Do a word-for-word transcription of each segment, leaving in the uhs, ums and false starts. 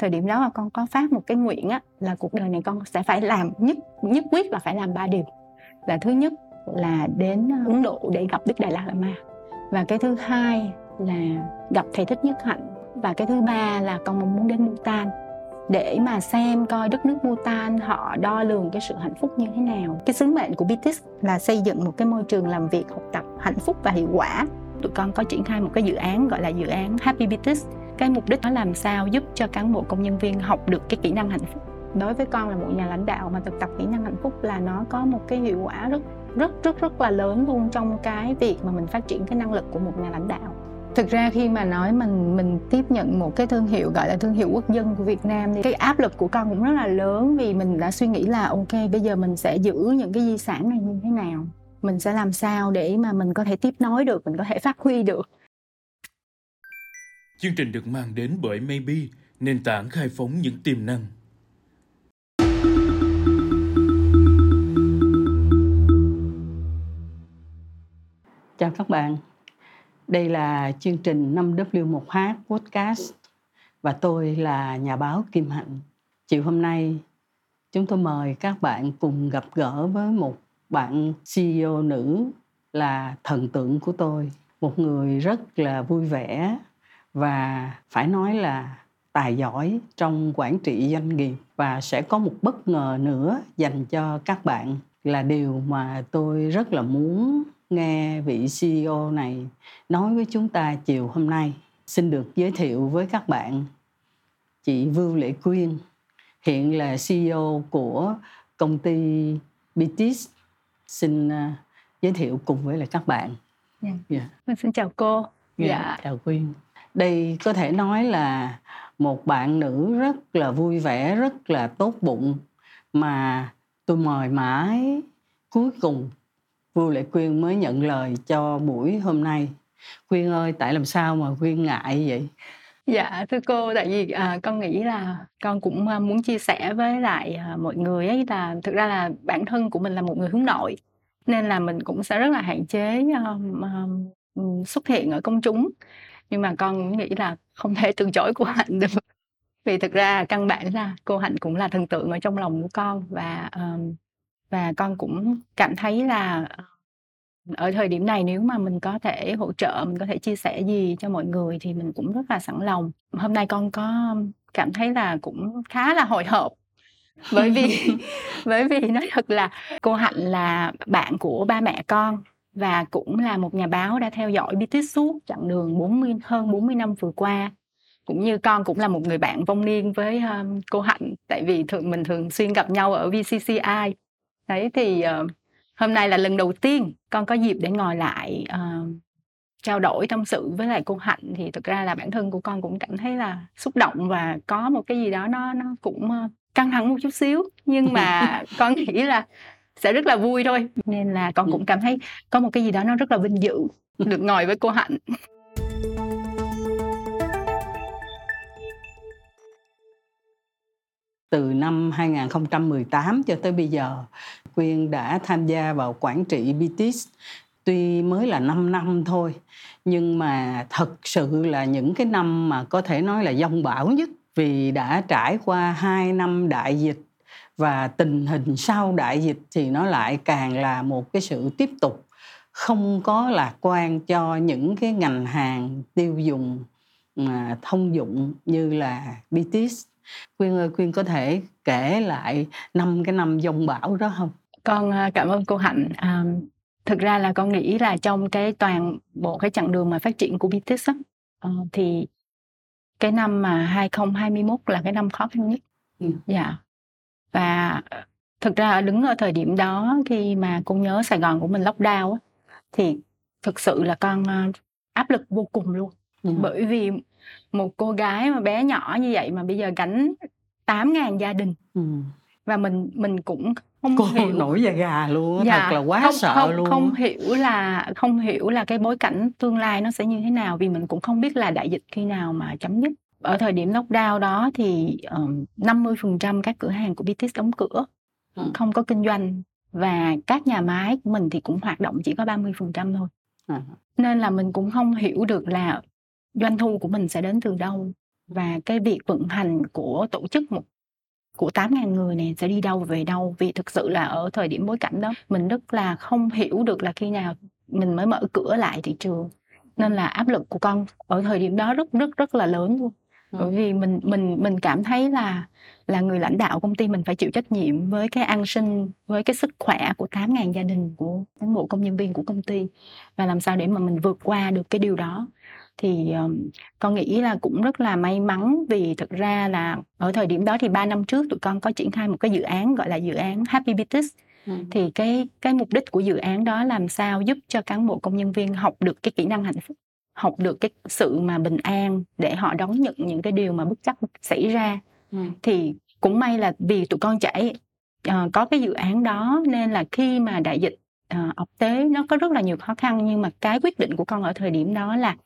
Thời điểm đó là con có phát một cái nguyện á, là cuộc đời này con sẽ phải làm nhất nhất quyết là phải làm ba điều. Là thứ nhất là đến Ấn Độ để gặp Đức Đạt Lai Lạt Ma, và cái thứ hai là gặp thầy Thích Nhất Hạnh, và cái thứ ba là con muốn đến Bhutan để mà xem coi đất nước Bhutan họ đo lường cái sự hạnh phúc như thế nào. Cái sứ mệnh của Biti's là xây dựng một cái môi trường làm việc, học tập hạnh phúc và hiệu quả. Tụi con có triển khai một cái dự án gọi là dự án Happy Biti's. Cái mục đích nó làm sao giúp cho cán bộ công nhân viên học được cái kỹ năng hạnh phúc. Đối với con là một nhà lãnh đạo mà thực tập kỹ năng hạnh phúc là nó có một cái hiệu quả rất rất rất rất là lớn luôn trong cái việc mà mình phát triển cái năng lực của một nhà lãnh đạo. Thực ra khi mà nói mình mình tiếp nhận một cái thương hiệu gọi là thương hiệu quốc dân của Việt Nam thì cái áp lực của con cũng rất là lớn, vì mình đã suy nghĩ là ok, bây giờ mình sẽ giữ những cái di sản này như thế nào, mình sẽ làm sao để mà mình có thể tiếp nối được, mình có thể phát huy được. Chương trình được mang đến bởi Maybe, nền tảng khai phóng những tiềm năng. Chào các bạn, đây là chương trình năm W một H Podcast và tôi là nhà báo Kim Hạnh. Chiều hôm nay chúng tôi mời các bạn cùng gặp gỡ với một bạn xê e ô nữ là thần tượng của tôi. Một người rất là vui vẻ và phải nói là tài giỏi trong quản trị doanh nghiệp, và sẽ có một bất ngờ nữa dành cho các bạn, là điều mà tôi rất là muốn nghe vị xê e ô này nói với chúng ta chiều hôm nay. Xin được giới thiệu với các bạn chị Vưu Lệ Quyên, hiện là xê e ô của công ty Biti's. Xin giới thiệu cùng với lại các bạn. Yeah. Yeah. Xin chào cô. Yeah. Yeah. Chào Quyên. Đây có thể nói là một bạn nữ rất là vui vẻ, rất là tốt bụng, mà tôi mời mãi cuối cùng Vưu Lệ Quyên mới nhận lời cho buổi hôm nay. Quyên ơi, tại làm sao mà Quyên ngại vậy? Dạ thưa cô, tại vì à, con nghĩ là con cũng muốn chia sẻ với lại à, mọi người ấy, là thực ra là bản thân của mình là một người hướng nội, nên là mình cũng sẽ rất là hạn chế um, um, xuất hiện ở công chúng. Nhưng mà con nghĩ là không thể từ chối cô Hạnh được, vì thực ra căn bản là cô Hạnh cũng là thần tượng ở trong lòng của con. Và um, và con cũng cảm thấy là ở thời điểm này, nếu mà mình có thể hỗ trợ, mình có thể chia sẻ gì cho mọi người thì mình cũng rất là sẵn lòng. Hôm nay con có cảm thấy là cũng khá là hồi hộp, bởi vì bởi vì nói thật là cô Hạnh là bạn của ba mẹ con, và cũng là một nhà báo đã theo dõi Biti's suốt chặng đường bốn mươi, hơn bốn mươi năm vừa qua. Cũng như con cũng là một người bạn vong niên với um, cô Hạnh, tại vì thường, mình thường xuyên gặp nhau ở vê xê xê i. Đấy thì uh, hôm nay là lần đầu tiên con có dịp để ngồi lại uh, trao đổi tâm sự với lại cô Hạnh, thì thực ra là bản thân của con cũng cảm thấy là xúc động và có một cái gì đó nó, nó cũng uh, căng thẳng một chút xíu. Nhưng mà con nghĩ là sẽ rất là vui thôi, nên là con cũng cảm thấy có một cái gì đó nó rất là vinh dự được ngồi với cô Hạnh. Từ năm hai không một tám cho tới bây giờ, Quyên đã tham gia vào quản trị Biti's. Tuy mới là năm năm thôi, nhưng mà thật sự là những cái năm mà có thể nói là dông bão nhất, vì đã trải qua hai năm đại dịch. Và tình hình sau đại dịch thì nó lại càng là một cái sự tiếp tục không có lạc quan cho những cái ngành hàng tiêu dùng mà thông dụng như là Biti's. Quyên ơi, Quyên có thể kể lại năm cái năm dông bão đó không? Con cảm ơn cô Hạnh. À, thực ra là con nghĩ là trong cái toàn bộ cái chặng đường mà phát triển của Biti's á, thì cái năm mà hai không hai mốt là cái năm khó khăn nhất. Dạ. Yeah. Và thực ra đứng ở thời điểm đó, khi mà con nhớ Sài Gòn của mình lockdown á, thì thực sự là con áp lực vô cùng luôn. Ừ. Bởi vì một cô gái mà bé nhỏ như vậy mà bây giờ gánh tám nghìn gia đình. Ừ. Và mình mình cũng không cô hiểu. Cô nổi da gà luôn, dạ, thật là quá không, sợ không, luôn. Không hiểu là không hiểu là cái bối cảnh tương lai nó sẽ như thế nào, vì mình cũng không biết là đại dịch khi nào mà chấm dứt. Ở thời điểm lockdown đó thì um, năm mươi phần trăm các cửa hàng của Biti's đóng cửa, ừ. không có kinh doanh. Và các nhà máy của mình thì cũng hoạt động chỉ có ba mươi phần trăm thôi. Ừ. Nên là mình cũng không hiểu được là doanh thu của mình sẽ đến từ đâu. và cái việc vận hành của tổ chức một của tám nghìn người này sẽ đi đâu về đâu, vì thực sự là ở thời điểm bối cảnh đó mình rất là không hiểu được là khi nào mình mới mở cửa lại thị trường, nên là áp lực của con ở thời điểm đó rất rất rất là lớn luôn. Bởi vì mình mình mình cảm thấy là là người lãnh đạo công ty mình phải chịu trách nhiệm với cái an sinh, với cái sức khỏe của tám nghìn gia đình, của cán bộ công nhân viên của công ty, và làm sao để mà mình vượt qua được cái điều đó. Thì um, con nghĩ là cũng rất là may mắn, vì thực ra là ở thời điểm đó thì ba năm trước tụi con có triển khai một cái dự án gọi là dự án Happy Biti's. Ừ. Thì cái cái mục đích của dự án đó làm sao giúp cho cán bộ công nhân viên học được cái kỹ năng hạnh phúc, học được cái sự mà bình an để họ đón nhận những cái điều mà bất chắc xảy ra. Ừ. Thì cũng may là vì tụi con trải uh, có cái dự án đó, nên là khi mà đại dịch uh, ập tới nó có rất là nhiều khó khăn, nhưng mà cái quyết định của con ở thời điểm đó là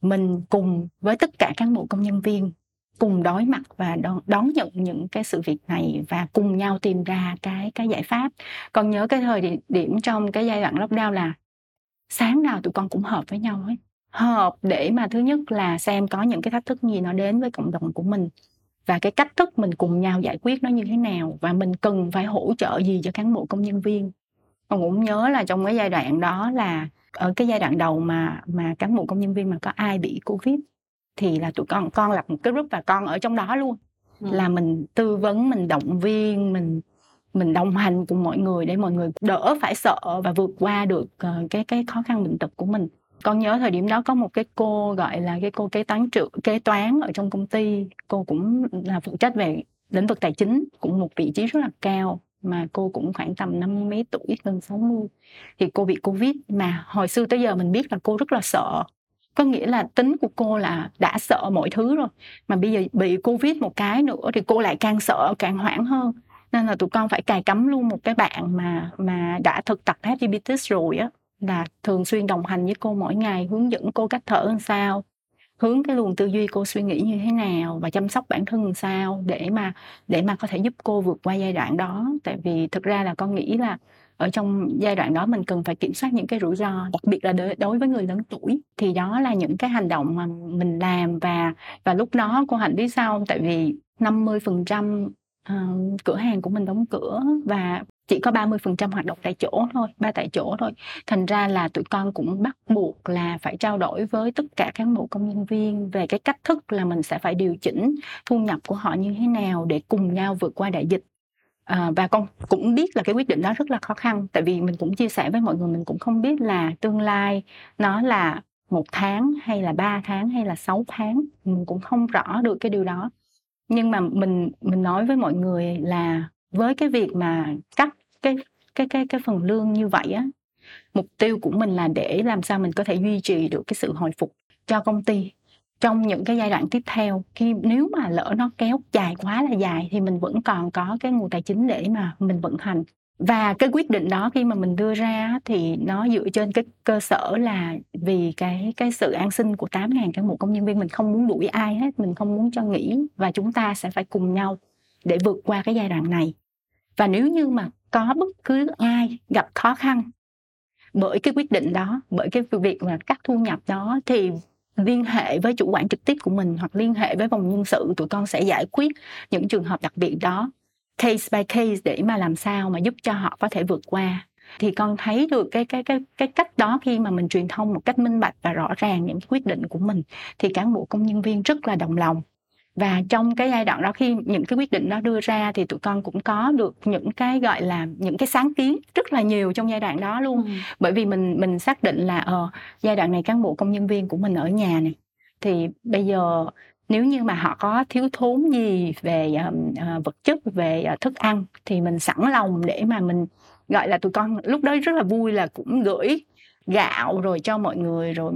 mình cùng với tất cả cán bộ công nhân viên cùng đối mặt và đón, đón nhận những cái sự việc này và cùng nhau tìm ra cái, cái giải pháp. Còn nhớ cái thời điểm, điểm trong cái giai đoạn lockdown là sáng nào tụi con cũng hợp với nhau ấy. Hợp để mà thứ nhất là xem có những cái thách thức gì nó đến với cộng đồng của mình, và cái cách thức mình cùng nhau giải quyết nó như thế nào, và mình cần phải hỗ trợ gì cho cán bộ công nhân viên. Con cũng nhớ là trong cái giai đoạn đó là ở cái giai đoạn đầu mà mà cán bộ công nhân viên mà có ai bị Covid thì là tụi con con lập một cái group và con ở trong đó luôn. Ừ. Là mình tư vấn, mình động viên, mình mình đồng hành cùng mọi người để mọi người đỡ phải sợ và vượt qua được cái cái khó khăn bệnh tật của mình. Con nhớ thời điểm đó có một cái cô gọi là cái cô kế toán trưởng kế toán ở trong công ty, cô cũng là phụ trách về lĩnh vực tài chính, cũng một vị trí rất là cao, mà cô cũng khoảng tầm năm mấy tuổi, gần sáu mươi. Thì cô bị Covid, mà hồi xưa tới giờ mình biết là cô rất là sợ. Có nghĩa là tính của cô là đã sợ mọi thứ rồi, mà bây giờ bị Covid một cái nữa thì cô lại càng sợ, càng hoảng hơn. Nên là tụi con phải cài cắm luôn một cái bạn mà mà đã thực tập Happy Biti's rồi á, là thường xuyên đồng hành với cô mỗi ngày, hướng dẫn cô cách thở làm sao, hướng cái luồng tư duy cô suy nghĩ như thế nào và chăm sóc bản thân làm sao để mà để mà có thể giúp cô vượt qua giai đoạn đó. Tại vì thực ra là con nghĩ là ở trong giai đoạn đó mình cần phải kiểm soát những cái rủi ro, đặc biệt là đối với người lớn tuổi. Thì đó là những cái hành động mà mình làm, và và lúc đó cô Hạnh biết sao không? Tại vì năm mươi phần trăm cửa hàng của mình đóng cửa và chỉ có ba mươi phần trăm hoạt động tại chỗ thôi, ba tại chỗ thôi. Thành ra là tụi con cũng bắt buộc là phải trao đổi với tất cả cán bộ công nhân viên về cái cách thức là mình sẽ phải điều chỉnh thu nhập của họ như thế nào để cùng nhau vượt qua đại dịch. À, và con cũng biết là cái quyết định đó rất là khó khăn, tại vì mình cũng chia sẻ với mọi người, mình cũng không biết là tương lai nó là một tháng hay là ba tháng hay là sáu tháng, mình cũng không rõ được cái điều đó. Nhưng mà mình mình nói với mọi người là với cái việc mà cắt cái cái cái cái phần lương như vậy á, mục tiêu của mình là để làm sao mình có thể duy trì được cái sự hồi phục cho công ty trong những cái giai đoạn tiếp theo. Khi nếu mà lỡ nó kéo dài quá là dài thì mình vẫn còn có cái nguồn tài chính để mà mình vận hành. Và cái quyết định đó khi mà mình đưa ra thì nó dựa trên cái cơ sở là vì cái, cái sự an sinh của tám nghìn cán bộ công nhân viên. Mình không muốn đuổi ai hết, mình không muốn cho nghỉ, và chúng ta sẽ phải cùng nhau để vượt qua cái giai đoạn này. Và nếu như mà có bất cứ ai gặp khó khăn bởi cái quyết định đó, bởi cái việc mà cắt thu nhập đó, thì liên hệ với chủ quản trực tiếp của mình hoặc liên hệ với phòng nhân sự, tụi con sẽ giải quyết những trường hợp đặc biệt đó case by case để mà làm sao mà giúp cho họ có thể vượt qua. Thì con thấy được cái cái cái cái cách đó khi mà mình truyền thông một cách minh bạch và rõ ràng những quyết định của mình thì cán bộ công nhân viên rất là đồng lòng. Và trong cái giai đoạn đó khi những cái quyết định đó đưa ra thì tụi con cũng có được những cái gọi là những cái sáng kiến rất là nhiều trong giai đoạn đó luôn. Ừ. Bởi vì mình mình xác định là ờ, giai đoạn này cán bộ công nhân viên của mình ở nhà này, thì bây giờ nếu như mà họ có thiếu thốn gì về uh, vật chất, về uh, thức ăn thì mình sẵn lòng để mà mình gọi là tụi con lúc đó rất là vui là cũng gửi gạo rồi cho mọi người, rồi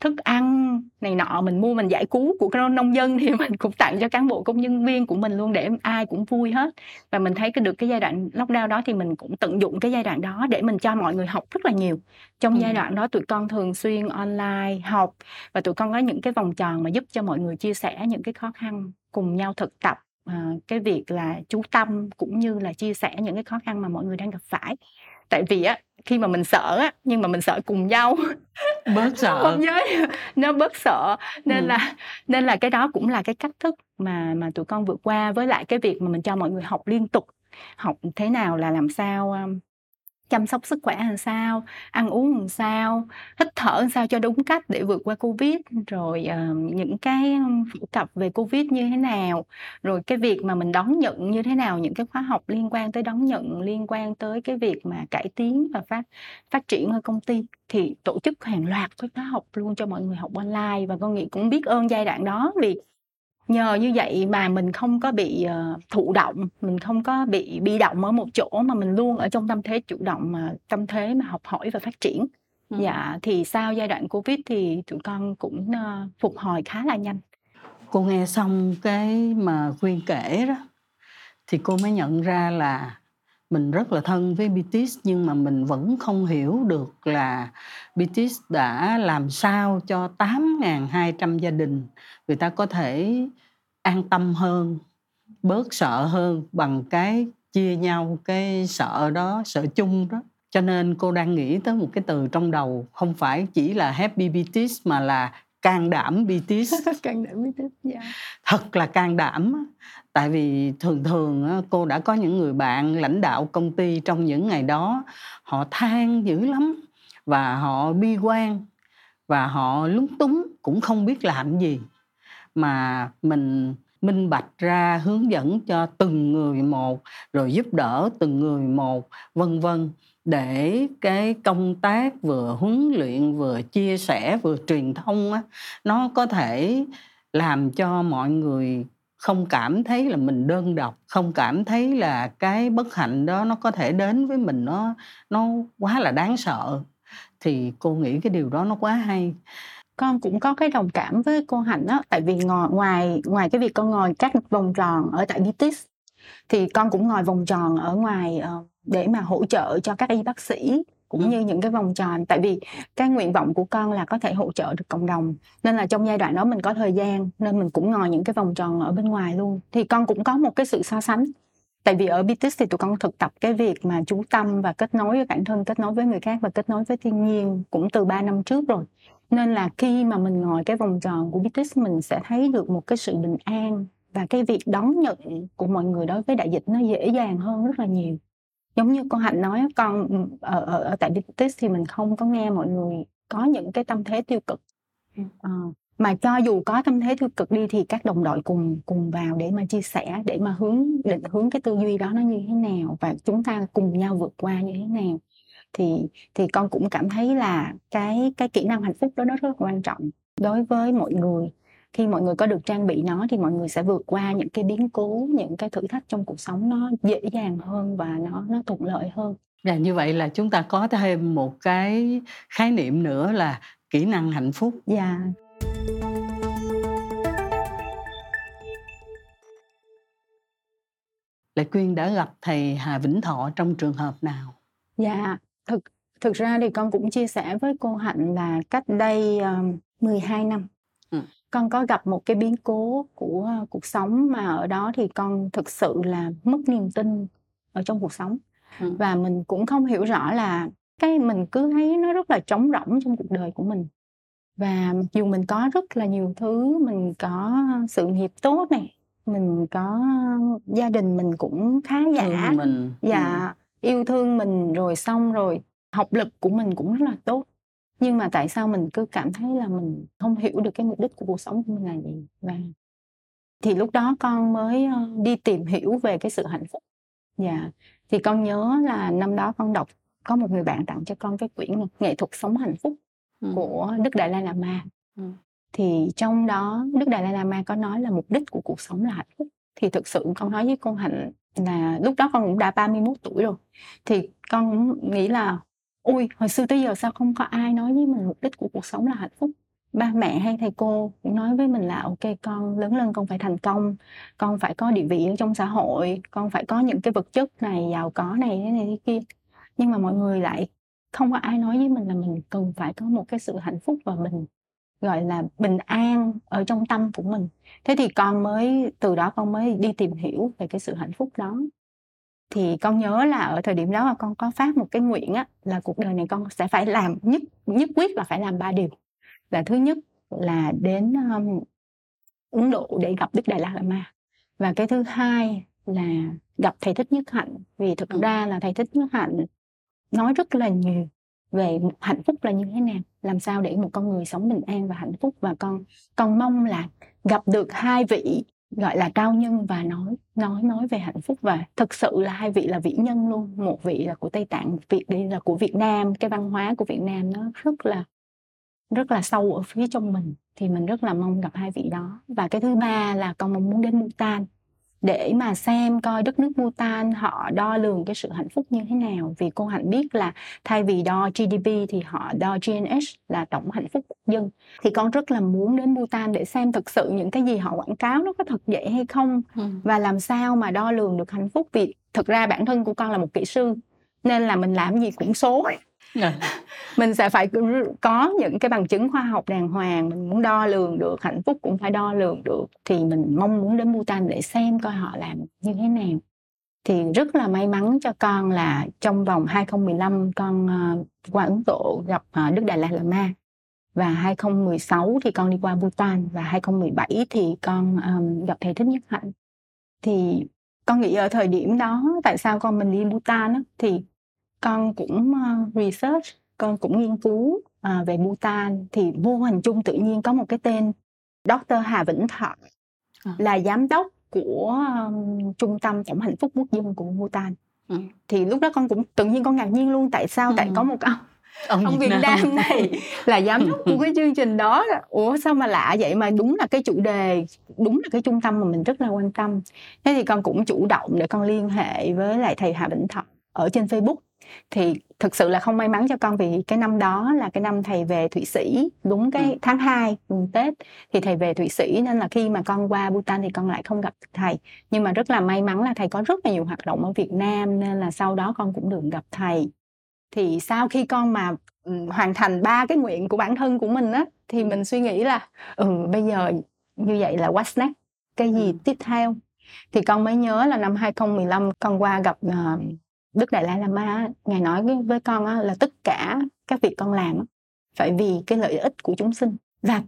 thức ăn này nọ mình mua mình giải cứu của nông dân thì mình cũng tặng cho cán bộ công nhân viên của mình luôn để ai cũng vui hết. Và mình thấy được cái giai đoạn lockdown đó thì mình cũng tận dụng cái giai đoạn đó để mình cho mọi người học rất là nhiều. Trong ừ. giai đoạn đó tụi con thường xuyên online học, và tụi con có những cái vòng tròn mà giúp cho mọi người chia sẻ những cái khó khăn, cùng nhau thực tập à, cái việc là chú tâm cũng như là chia sẻ những cái khó khăn mà mọi người đang gặp phải. Tại vì á, khi mà mình sợ á, nhưng mà mình sợ cùng nhau, bớt sợ không giới nó bớt sợ, nên ừ. là nên là cái đó cũng là cái cách thức mà mà tụi con vượt qua, với lại cái việc mà mình cho mọi người học liên tục, học thế nào là làm sao, chăm sóc sức khỏe làm sao, ăn uống làm sao, hít thở làm sao cho đúng cách để vượt qua Covid, rồi uh, những cái phổ cập về Covid như thế nào, rồi cái việc mà mình đón nhận như thế nào, những cái khóa học liên quan tới đón nhận, liên quan tới cái việc mà cải tiến và phát phát triển ở công ty, thì tổ chức hàng loạt các khóa học luôn cho mọi người học online. Và con nghĩ cũng biết ơn giai đoạn đó, vì nhờ như vậy mà mình không có bị uh, thụ động, mình không có bị bị động ở một chỗ, mà mình luôn ở trong tâm thế chủ động, mà tâm thế mà học hỏi và phát triển. Ừ. Dạ, thì sau giai đoạn Covid thì tụi con cũng uh, phục hồi khá là nhanh. Cô nghe xong cái mà Quyên kể đó, thì cô mới nhận ra là mình rất là thân với Biti's, nhưng mà mình vẫn không hiểu được là Biti's đã làm sao cho tám nghìn hai trăm gia đình người ta có thể an tâm hơn, bớt sợ hơn bằng cái chia nhau cái sợ đó, sợ chung đó. Cho nên cô đang nghĩ tới một cái từ trong đầu, không phải chỉ là Happy Biti's mà là can đảm Biti's. Can đảm Biti's, yeah. Thật là can đảm. Tại vì thường thường cô đã có những người bạn lãnh đạo công ty trong những ngày đó, họ than dữ lắm và họ bi quan và họ lúng túng, cũng không biết làm gì. Mà mình minh bạch ra, hướng dẫn cho từng người một, rồi giúp đỡ từng người một, vân vân, để cái công tác vừa huấn luyện, vừa chia sẻ, vừa truyền thông á, nó có thể làm cho mọi người không cảm thấy là mình đơn độc, không cảm thấy là cái bất hạnh đó nó có thể đến với mình, nó nó quá là đáng sợ. Thì cô nghĩ cái điều đó nó quá hay. Con cũng có cái đồng cảm với cô Hạnh đó, tại vì ngoài ngoài cái việc con ngồi các vòng tròn ở tại Biti's, thì con cũng ngồi vòng tròn ở ngoài để mà hỗ trợ cho các y bác sĩ, cũng như những cái vòng tròn, tại vì cái nguyện vọng của con là có thể hỗ trợ được cộng đồng, nên là trong giai đoạn đó mình có thời gian nên mình cũng ngồi những cái vòng tròn ở bên ngoài luôn. Thì con cũng có một cái sự so sánh, tại vì ở Biti's thì tụi con thực tập cái việc mà chú tâm và kết nối với bản thân, kết nối với người khác và kết nối với thiên nhiên cũng từ ba năm trước rồi, nên là khi mà mình ngồi cái vòng tròn của Biti's, mình sẽ thấy được một cái sự bình an, và cái việc đón nhận của mọi người đối với đại dịch nó dễ dàng hơn rất là nhiều. Giống như cô Hạnh nói, con ở, ở, ở tại Biti's thì mình không có nghe mọi người có những cái tâm thế tiêu cực. À, mà cho dù có tâm thế tiêu cực đi thì các đồng đội cùng cùng vào để mà chia sẻ, để mà hướng định hướng cái tư duy đó nó như thế nào và chúng ta cùng nhau vượt qua như thế nào. Thì thì con cũng cảm thấy là cái cái kỹ năng hạnh phúc đó nó rất là quan trọng đối với mọi người. Khi mọi người có được trang bị nó thì mọi người sẽ vượt qua những cái biến cố, những cái thử thách trong cuộc sống nó dễ dàng hơn và nó nó thuận lợi hơn. Và như vậy là chúng ta có thêm một cái khái niệm nữa là kỹ năng hạnh phúc. Dạ. Lệ Quyên đã gặp thầy Hà Vĩnh Thọ trong trường hợp nào? Dạ, thực thực ra thì con cũng chia sẻ với cô Hạnh là cách đây um, mười hai năm. Ừ. Con có gặp một cái biến cố của cuộc sống, mà ở đó thì con thực sự là mất niềm tin ở trong cuộc sống. Ừ. Và mình cũng không hiểu rõ là cái mình cứ thấy nó rất là trống rỗng trong cuộc đời của mình. Và dù mình có rất là nhiều thứ, mình có sự nghiệp tốt này, mình có gia đình mình cũng khá giả, mình. Dạ, ừ. yêu thương mình rồi, xong rồi học lực của mình cũng rất là tốt. Nhưng mà tại sao mình cứ cảm thấy là mình không hiểu được cái mục đích của cuộc sống của mình là gì. Và thì lúc đó con mới đi tìm hiểu về cái sự hạnh phúc. Dạ. Thì con nhớ là năm đó con đọc, có một người bạn tặng cho con cái quyển Nghệ thuật sống hạnh phúc của Đức Đạt Lai Lạt Ma. Ừ. Thì trong đó Đức Đạt Lai Lạt Ma có nói là mục đích của cuộc sống là hạnh phúc. Thì thực sự con nói với cô Hạnh là lúc đó con cũng đã ba mươi mốt tuổi rồi. Thì con cũng nghĩ là ôi, hồi xưa tới giờ sao không có ai nói với mình mục đích của cuộc sống là hạnh phúc. Ba mẹ hay thầy cô cũng nói với mình là ok, con lớn lên con phải thành công, con phải có địa vị ở trong xã hội, con phải có những cái vật chất này, giàu có này, thế này, thế kia. Nhưng mà mọi người lại không có ai nói với mình là mình cần phải có một cái sự hạnh phúc và mình gọi là bình an ở trong tâm của mình. Thế thì con mới, từ đó con mới đi tìm hiểu về cái sự hạnh phúc đó. Thì con nhớ là ở thời điểm đó là con có phát một cái nguyện á, là cuộc đời này con sẽ phải làm nhất nhất quyết là phải làm ba điều. Là thứ nhất là đến um, Ấn Độ để gặp Đức Đạt Lai Lạt Ma, và cái thứ hai là gặp thầy Thích Nhất Hạnh, vì thực ra là thầy Thích Nhất Hạnh nói rất là nhiều về hạnh phúc là như thế nào, làm sao để một con người sống bình an và hạnh phúc. Và con con mong là gặp được hai vị gọi là cao nhân và nói nói nói về hạnh phúc, và thực sự là hai vị là vĩ nhân luôn. Một vị là của Tây Tạng, một vị là của Việt Nam. Cái văn hóa của Việt Nam nó rất là rất là sâu ở phía trong mình, thì mình rất là mong gặp hai vị đó. Và cái thứ ba là con mong muốn đến Bhutan để mà xem coi đất nước Bhutan họ đo lường cái sự hạnh phúc như thế nào. Vì cô Hạnh biết là thay vì đo G D P thì họ đo G N H là tổng hạnh phúc dân. Thì con rất là muốn đến Bhutan để xem thực sự những cái gì họ quảng cáo nó có thật vậy hay không, ừ. và làm sao mà đo lường được hạnh phúc. Vì thực ra bản thân của con là một kỹ sư nên là mình làm gì cũng số. À. Mình sẽ phải có những cái bằng chứng khoa học đàng hoàng. Mình muốn đo lường được hạnh phúc cũng phải đo lường được. Thì mình mong muốn đến Bhutan để xem coi họ làm như thế nào. Thì rất là may mắn cho con là trong vòng hai không một năm con uh, qua Ấn Độ gặp uh, Đức Đạt Lai Lạt Ma, và hai không một sáu thì con đi qua Bhutan, và hai không một bảy thì con um, gặp thầy Thích Nhất Hạnh. Thì con nghĩ ở thời điểm đó tại sao con mình đi Bhutan á, thì con cũng research, con cũng nghiên cứu về Bhutan. Thì vô hình chung tự nhiên có một cái tên Doctor Hà Vĩnh Thọ à. là giám đốc của um, Trung tâm Tổng Hạnh Phúc Quốc dân của Bhutan. Ừ. Thì lúc đó con cũng tự nhiên con ngạc nhiên luôn, tại sao ừ. tại có một ông ông, ông Việt, Việt Nam, Nam này là giám đốc của cái chương trình đó. Ủa sao mà lạ vậy, mà đúng là cái chủ đề, đúng là cái trung tâm mà mình rất là quan tâm. Thế thì con cũng chủ động để con liên hệ với lại thầy Hà Vĩnh Thọ ở trên Facebook. Thì thực sự là không may mắn cho con, vì cái năm đó là cái năm thầy về Thụy Sĩ, đúng cái tháng hai mùng Tết thì thầy về Thụy Sĩ, nên là khi mà con qua Bhutan thì con lại không gặp thầy. Nhưng mà rất là may mắn là thầy có rất là nhiều hoạt động ở Việt Nam, nên là sau đó con cũng được gặp thầy. Thì sau khi con mà hoàn thành ba cái nguyện của bản thân của mình á, thì mình suy nghĩ là ừ bây giờ như vậy là what's next, cái gì tiếp theo. Thì con mới nhớ là năm hai không một năm con qua gặp uh, Đức Đạt Lai Lạt Ma. Ngài nói với con là tất cả các việc con làm phải vì cái lợi ích của chúng sinh. Và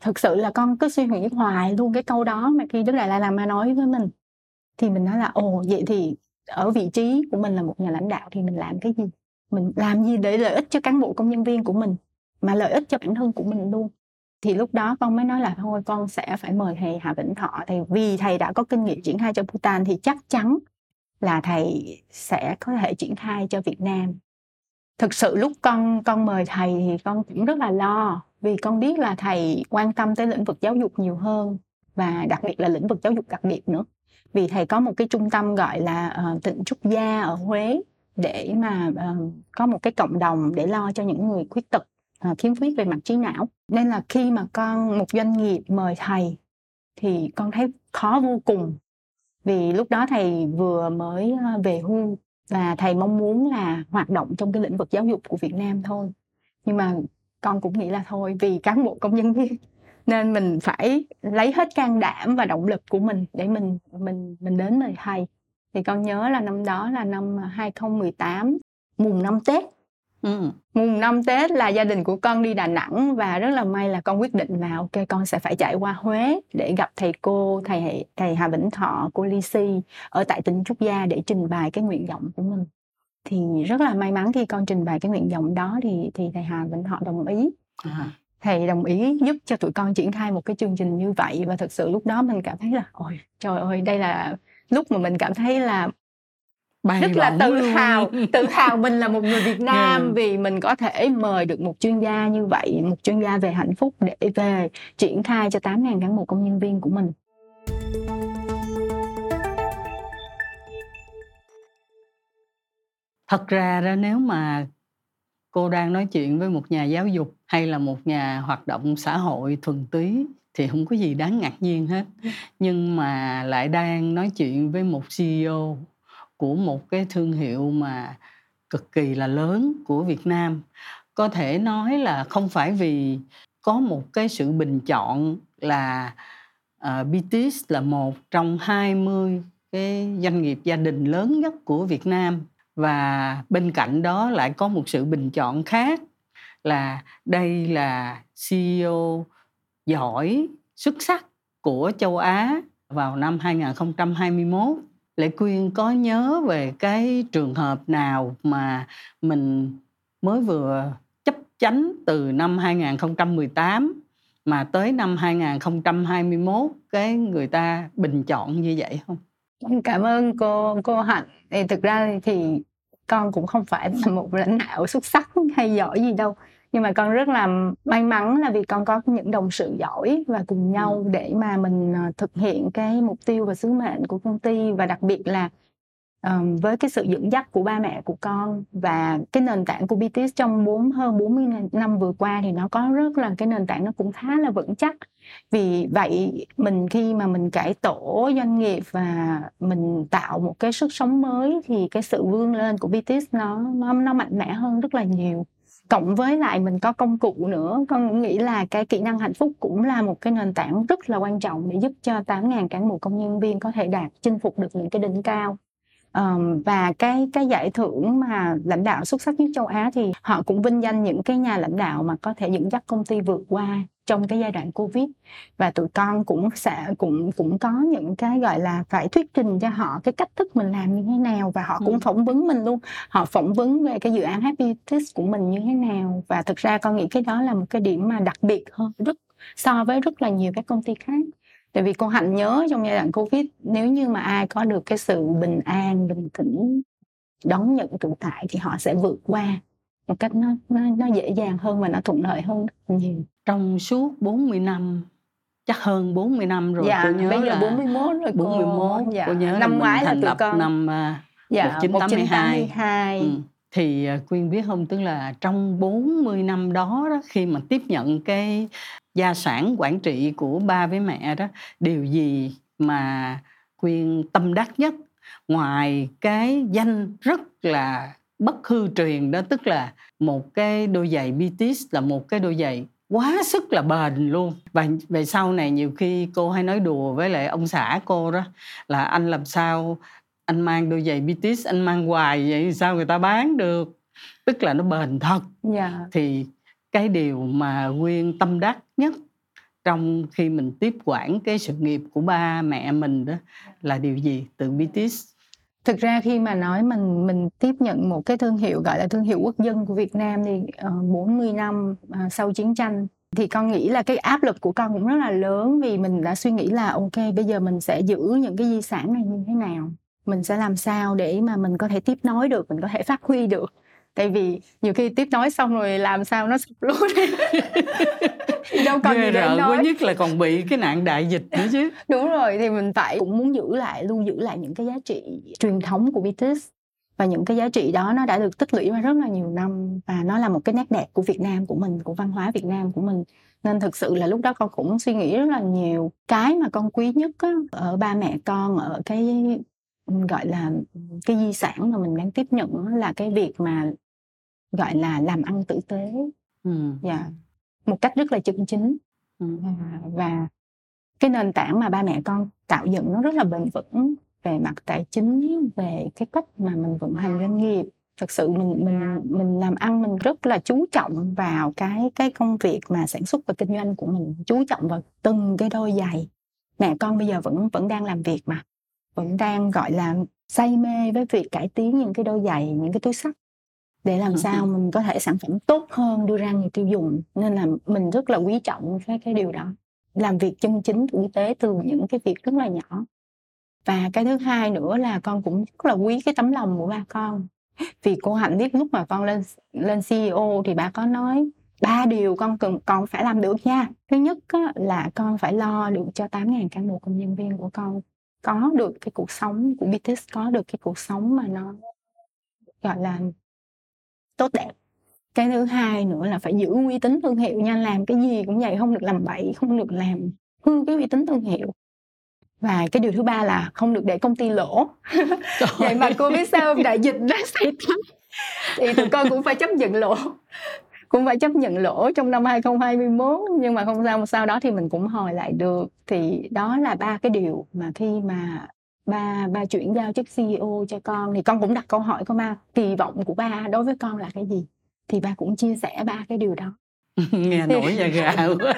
thực sự là con cứ suy nghĩ hoài luôn cái câu đó. Mà khi Đức Đạt Lai Lạt Ma nói với mình thì mình nói là ồ vậy thì ở vị trí của mình là một nhà lãnh đạo thì mình làm cái gì? Mình làm gì để lợi ích cho cán bộ công nhân viên của mình, mà lợi ích cho bản thân của mình luôn. Thì lúc đó con mới nói là thôi con sẽ phải mời thầy Hà Vĩnh Thọ, thầy vì thầy đã có kinh nghiệm triển khai cho Bhutan thì chắc chắn là thầy sẽ có thể triển khai cho Việt Nam. Thực sự lúc con con mời thầy thì con cũng rất là lo, vì con biết là thầy quan tâm tới lĩnh vực giáo dục nhiều hơn, và đặc biệt là lĩnh vực giáo dục đặc biệt nữa. Vì thầy có một cái trung tâm gọi là uh, Tịnh Trúc Gia ở Huế, để mà uh, có một cái cộng đồng để lo cho những người khuyết tật, uh, khiếm khuyết về mặt trí não. Nên là khi mà con một doanh nghiệp mời thầy thì con thấy khó vô cùng. Vì lúc đó thầy vừa mới về hưu và thầy mong muốn là hoạt động trong cái lĩnh vực giáo dục của Việt Nam thôi. Nhưng mà con cũng nghĩ là thôi vì cán bộ công nhân viên nên mình phải lấy hết can đảm và động lực của mình để mình mình mình đến mời thầy. Thì con nhớ là năm đó là năm hai không một tám, mùng năm Tết. Ừ. Mùng năm Tết là gia đình của con đi Đà Nẵng, và rất là may là con quyết định là ok con sẽ phải chạy qua Huế để gặp thầy cô, thầy thầy Hà Vĩnh Thọ, cô Ly Si ở tại Tịnh Trúc Gia để trình bày cái nguyện vọng của mình. Thì rất là may mắn khi con trình bày cái nguyện vọng đó thì thì thầy Hà Vĩnh Thọ đồng ý. À. Thầy đồng ý giúp cho tụi con triển khai một cái chương trình như vậy, và thực sự lúc đó mình cảm thấy là ôi trời ơi, đây là lúc mà mình cảm thấy là Bài rất là tự hào, tự hào mình là một người Việt Nam, yeah. vì mình có thể mời được một chuyên gia như vậy, một chuyên gia về hạnh phúc để về triển khai cho tám nghìn cán bộ công nhân viên của mình. Thật ra đó, nếu mà cô đang nói chuyện với một nhà giáo dục hay là một nhà hoạt động xã hội thuần túy thì không có gì đáng ngạc nhiên hết. Nhưng mà lại đang nói chuyện với một C E O của một cái thương hiệu mà cực kỳ là lớn của Việt Nam. Có thể nói là không phải vì có một cái sự bình chọn là uh, Biti's là một trong hai mươi cái doanh nghiệp gia đình lớn nhất của Việt Nam. Và bên cạnh đó lại có một sự bình chọn khác là đây là xê e ô giỏi, xuất sắc của châu Á vào năm hai không hai mốt. Lệ Quyên có nhớ về cái trường hợp nào mà mình mới vừa chấp chánh từ năm hai không một tám mà tới năm hai không hai mốt cái người ta bình chọn như vậy không? Cảm ơn cô cô Hạnh. Thì thực ra thì con cũng không phải là một lãnh đạo xuất sắc hay giỏi gì đâu, nhưng mà con rất là may mắn là vì con có những đồng sự giỏi và cùng nhau để mà mình thực hiện cái mục tiêu và sứ mệnh của công ty. Và đặc biệt là um, với cái sự dẫn dắt của ba mẹ của con và cái nền tảng của Biti's trong bốn hơn bốn mươi năm vừa qua thì nó có rất là cái nền tảng nó cũng khá là vững chắc. Vì vậy mình khi mà mình cải tổ doanh nghiệp và mình tạo một cái sức sống mới thì cái sự vươn lên của Biti's nó nó nó mạnh mẽ hơn rất là nhiều. Cộng với lại mình có công cụ nữa, con nghĩ là cái kỹ năng hạnh phúc cũng là một cái nền tảng rất là quan trọng để giúp cho tám nghìn cán bộ công nhân viên có thể đạt chinh phục được những cái đỉnh cao. Um, và cái, cái giải thưởng mà lãnh đạo xuất sắc nhất châu Á thì họ cũng vinh danh những cái nhà lãnh đạo mà có thể dẫn dắt công ty vượt qua trong cái giai đoạn Covid. Và tụi con cũng sẽ cũng cũng có những cái gọi là phải thuyết trình cho họ cái cách thức mình làm như thế nào, và họ cũng ừ. phỏng vấn mình luôn. Họ phỏng vấn về cái dự án Happy Biti's của mình như thế nào. Và thực ra con nghĩ cái đó là một cái điểm mà đặc biệt hơn rất so với rất là nhiều các công ty khác. Tại vì cô Hạnh nhớ trong giai đoạn Covid, nếu như mà ai có được cái sự bình an, bình tĩnh, đón nhận tự tại thì họ sẽ vượt qua một cách nó, nó, nó dễ dàng hơn và nó thuận lợi hơn rất nhiều. Trong suốt bốn mươi năm, chắc hơn bốn mươi năm rồi, dạ, cô nhớ bây giờ là bốn mươi mốt rồi cô. bốn mươi mốt, dạ. Cô nhớ năm ngoái là tụi con năm dạ, một chín tám hai. Ừ. Thì Quyên biết không, tức là trong bốn mươi năm đó, đó khi mà tiếp nhận cái gia sản quản trị của ba với mẹ đó, điều gì mà Quyên tâm đắc nhất ngoài cái danh rất là bất hư truyền đó, tức là một cái đôi giày Biti's là một cái đôi giày quá sức là bền luôn. Và về sau này nhiều khi cô hay nói đùa với lại ông xã cô đó là anh làm sao anh mang đôi giày Biti's anh mang hoài vậy sao người ta bán được, tức là nó bền thật. Yeah. Thì cái điều mà Quyên tâm đắc nhất trong khi mình tiếp quản cái sự nghiệp của ba mẹ mình đó là điều gì từ Biti's? Thực ra khi mà nói mình mình tiếp nhận một cái thương hiệu gọi là thương hiệu quốc dân của Việt Nam thì bốn mươi năm sau chiến tranh, thì con nghĩ là cái áp lực của con cũng rất là lớn, vì mình đã suy nghĩ là ok bây giờ mình sẽ giữ những cái di sản này như thế nào, mình sẽ làm sao để mà mình có thể tiếp nối được, mình có thể phát huy được. Tại vì nhiều khi tiếp nói xong rồi làm sao nó sụp luôn đâu còn gì để nói. Rợ nhất là còn bị cái nạn đại dịch nữa chứ. Đúng rồi, thì mình phải cũng muốn giữ lại, luôn giữ lại những cái giá trị truyền thống của Biti's. Và những cái giá trị đó nó đã được tích lũy qua rất là nhiều năm, và nó là một cái nét đẹp của Việt Nam của mình, của văn hóa Việt Nam của mình. Nên thực sự là lúc đó con cũng suy nghĩ rất là nhiều. Cái mà con quý nhất á, ở ba mẹ con, ở cái gọi là cái di sản mà mình đang tiếp nhận là cái việc mà gọi là làm ăn tử tế, ừ. yeah. một cách rất là chân chính, ừ. và cái nền tảng mà ba mẹ con tạo dựng nó rất là bền vững về mặt tài chính, về cái cách mà mình vận hành doanh nghiệp. Thực sự mình mình mình làm ăn mình rất là chú trọng vào cái cái công việc mà sản xuất và kinh doanh của mình, chú trọng vào từng cái đôi giày. Mẹ con bây giờ vẫn vẫn đang làm việc mà. Vẫn đang gọi là say mê với việc cải tiến những cái đôi giày, những cái túi xách để làm sao mình có thể sản phẩm tốt hơn đưa ra người tiêu dùng. Nên là mình rất là quý trọng cái, cái điều đó. Làm việc chân chính, tử tế từ những cái việc rất là nhỏ. Và cái thứ hai nữa là con cũng rất là quý cái tấm lòng của ba con. Vì cô Hạnh biết lúc mà con lên, lên xê e ô thì ba có nói ba điều con cần con phải làm được nha. Thứ nhất là con phải lo được cho tám nghìn cán bộ công nhân viên của con có được cái cuộc sống của Biti's, có được cái cuộc sống mà nó gọi là tốt đẹp. Cái thứ hai nữa là phải giữ uy tín thương hiệu nha, làm cái gì cũng vậy, không được làm bậy, không được làm hư cái uy tín thương hiệu. Và cái điều thứ ba là không được để công ty lỗ. Vậy mà cô biết sao đại dịch đã xảy ra thì tụi con cũng phải chấp nhận lỗ, cũng phải chấp nhận lỗ trong năm hai không hai mốt, nhưng mà không sao, sau đó thì mình cũng hồi lại được. Thì đó là ba cái điều mà khi mà ba ba chuyển giao chức xê e ô cho con, thì con cũng đặt câu hỏi của ba, kỳ vọng của ba đối với con là cái gì, thì ba cũng chia sẻ ba cái điều đó. Nghe nổi da gà quá.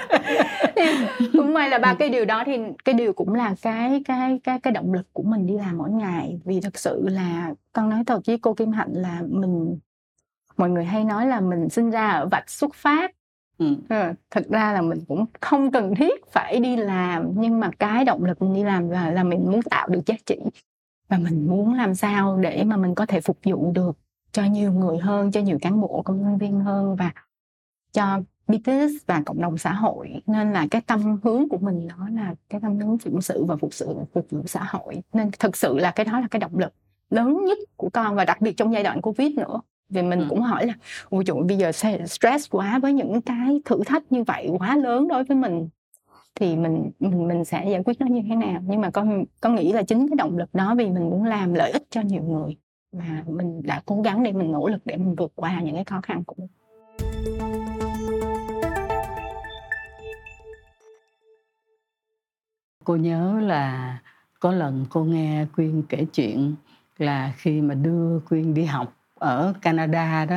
Cũng may là ba cái điều đó thì cái điều cũng là cái cái cái cái động lực của mình đi làm mỗi ngày. Vì thật sự là con nói thật với cô Kim Hạnh là mình, mọi người hay nói là mình sinh ra ở vạch xuất phát. Ừ. Thật ra là mình cũng không cần thiết phải đi làm, nhưng mà cái động lực mình đi làm là, là mình muốn tạo được giá trị, và mình muốn làm sao để mà mình có thể phục vụ được cho nhiều người hơn, cho nhiều cán bộ công viên hơn, và cho Biti's và cộng đồng xã hội. Nên là cái tâm hướng của mình đó là cái tâm hướng phụng sự và phục sự phục vụ xã hội. Nên thực sự là cái đó là cái động lực lớn nhất của con, và đặc biệt trong giai đoạn Covid nữa. Vì mình ừ. cũng hỏi là ôi trời, bây giờ stress quá, với những cái thử thách như vậy quá lớn đối với mình, thì mình mình mình sẽ giải quyết nó như thế nào. Nhưng mà con con nghĩ là chính cái động lực đó, vì mình muốn làm lợi ích cho nhiều người, mà mình đã cố gắng để mình nỗ lực để mình vượt qua những cái khó khăn của mình. Cô nhớ là có lần cô nghe Quyên kể chuyện là khi mà đưa Quyên đi học ở Canada đó,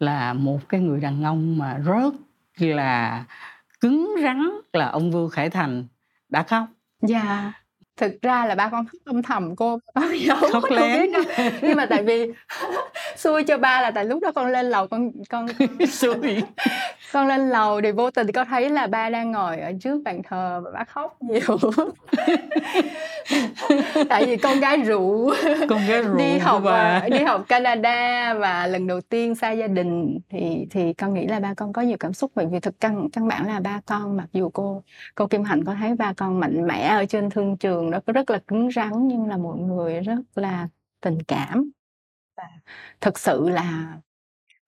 là một cái người đàn ông mà rất là cứng rắn là ông Vương Khải Thành đã khóc. Dạ. Thực ra là ba con khóc âm thầm cô, khóc lén. Nhưng mà tại vì xui cho ba là tại lúc đó con lên lầu, con con xui. Con lên lầu thì vô tình con thấy là ba đang ngồi ở trước bàn thờ và ba khóc nhiều. Tại vì con gái rượu, con gái rượu đi học và... đi học Canada và lần đầu tiên xa gia đình, thì thì con nghĩ là ba con có nhiều cảm xúc. Bởi vì thực căn căn bản là ba con, mặc dù cô cô Kim Hạnh có thấy ba con mạnh mẽ ở trên thương trường đó, rất là cứng rắn, nhưng là mọi người rất là tình cảm. Và thực sự là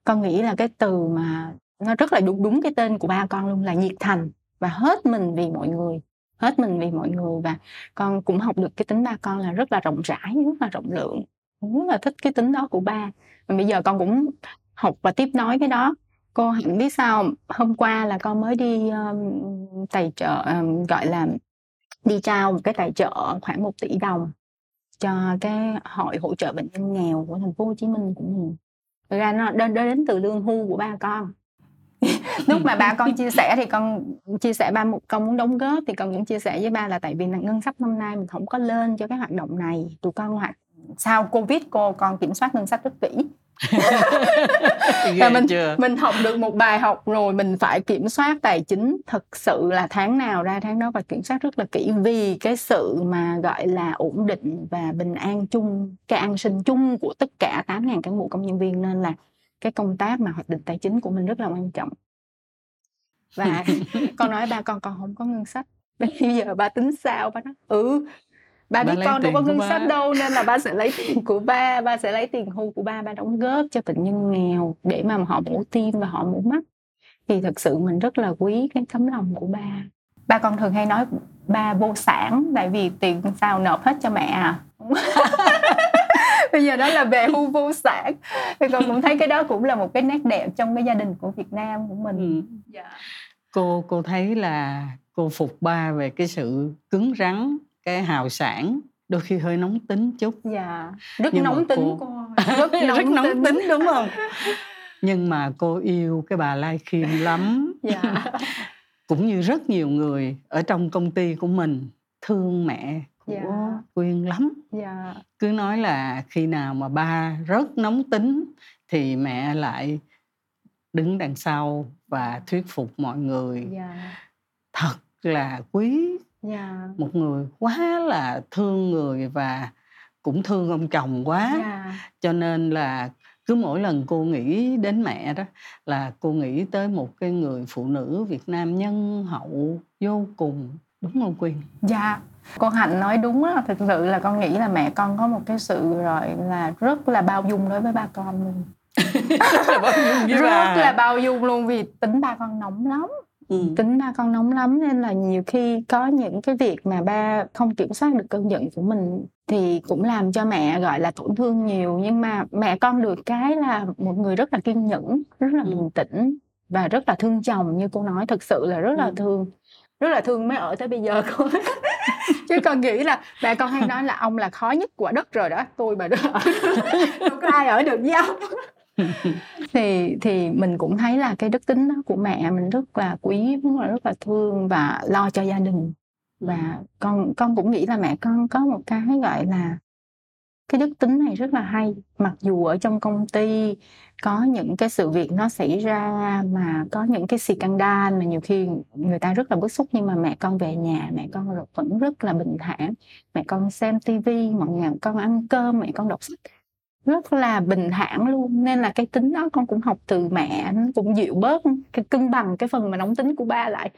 con nghĩ là cái từ mà nó rất là đúng đúng cái tên của ba con luôn, là nhiệt thành và hết mình vì mọi người, hết mình vì mọi người. Và con cũng học được cái tính ba con là rất là rộng rãi, rất là rộng lượng, rất là thích cái tính đó của ba. Và bây giờ con cũng học và tiếp nối cái đó. Cô Hạnh biết sao, hôm qua là con mới đi um, tài trợ, um, gọi là đi trao một cái tài trợ khoảng một tỷ đồng cho cái hội hỗ trợ bệnh nhân nghèo của thành phố Hồ Chí Minh của mình. Thực ra nó đến, đến từ lương hưu của ba con. Lúc mà ba con chia sẻ thì con chia sẻ ba một con muốn đóng góp, thì con cũng chia sẻ với ba là tại vì ngân sách năm nay mình không có lên cho cái hoạt động này. Tụi con hoạt sau Covid cô con kiểm soát ngân sách rất kỹ. Mình, mình học được một bài học rồi, mình phải kiểm soát tài chính, thật sự là tháng nào ra tháng đó phải kiểm soát rất là kỹ, vì cái sự mà gọi là ổn định và bình an chung, cái an sinh chung của tất cả tám nghìn cán bộ công nhân viên. Nên là cái công tác mà hoạch định tài chính của mình rất là quan trọng. Và con nói ba con, con không có ngân sách, bây giờ ba tính sao? Ba nói ừ ba, ba biết con đâu có ngân sách đâu, nên là ba sẽ lấy tiền của ba, ba sẽ lấy tiền hưu của ba, ba đóng góp cho bệnh nhân nghèo để mà họ mổ tim và họ mổ mắt. Thì thật sự mình rất là quý cái tấm lòng của ba. Ba con thường hay nói ba vô sản, tại vì tiền sao nộp hết cho mẹ à. Bây giờ đó là về hưu vô sản. Thì con cũng thấy cái đó cũng là một cái nét đẹp trong cái gia đình của Việt Nam của mình. Ừ. Yeah. Cô cô thấy là cô phục ba về cái sự cứng rắn, cái hào sản, đôi khi hơi nóng tính chút. Dạ, rất nhưng nóng tính cô, cô. Rất, nóng, rất tính. nóng tính đúng không? Nhưng mà cô yêu cái bà Lai Khiêm lắm. Dạ. Cũng như rất nhiều người ở trong công ty của mình thương mẹ của dạ. Quyên lắm. Dạ. Cứ nói là khi nào mà ba rất nóng tính thì mẹ lại đứng đằng sau và thuyết phục mọi người. Dạ. Thật là quý. Yeah. Một người quá là thương người và cũng thương ông chồng quá. Yeah. Cho nên là cứ mỗi lần cô nghĩ đến mẹ đó là cô nghĩ tới một cái người phụ nữ Việt Nam nhân hậu vô cùng. Đúng không Quyên? Dạ, yeah. Con Hạnh nói đúng đó. Thực sự là con nghĩ là mẹ con có một cái sự rồi là rất là bao dung đối với ba con luôn. Rất là bao dung với Rất bà. là bao dung luôn, vì tính ba con nóng lắm. Ừ. Tính ba con nóng lắm, nên là nhiều khi có những cái việc mà ba không kiểm soát được cơn giận của mình thì cũng làm cho mẹ gọi là tổn thương nhiều. Nhưng mà mẹ con được cái là một người rất là kiên nhẫn, rất là bình tĩnh và rất là thương chồng. Như cô nói, thực sự là rất là thương, rất là thương mới ở tới bây giờ cô. Chứ con nghĩ là bà con hay nói là ông là khó nhất quả đất rồi đó, tôi bà đó đâu có ai ở được với ông. thì thì mình cũng thấy là cái đức tính đó của mẹ mình rất là quý, rất là thương và lo cho gia đình. Và con con cũng nghĩ là mẹ con có một cái gọi là cái đức tính này rất là hay. Mặc dù ở trong công ty có những cái sự việc nó xảy ra mà có những cái scandal mà nhiều khi người ta rất là bức xúc, nhưng mà mẹ con về nhà mẹ con vẫn rất là bình thản. Mẹ con xem tivi, mọi ngày con ăn cơm, mẹ con đọc sách, rất là bình thản luôn. Nên là cái tính đó con cũng học từ mẹ, nó cũng dịu bớt, cái cân bằng cái phần mà nóng tính của ba lại.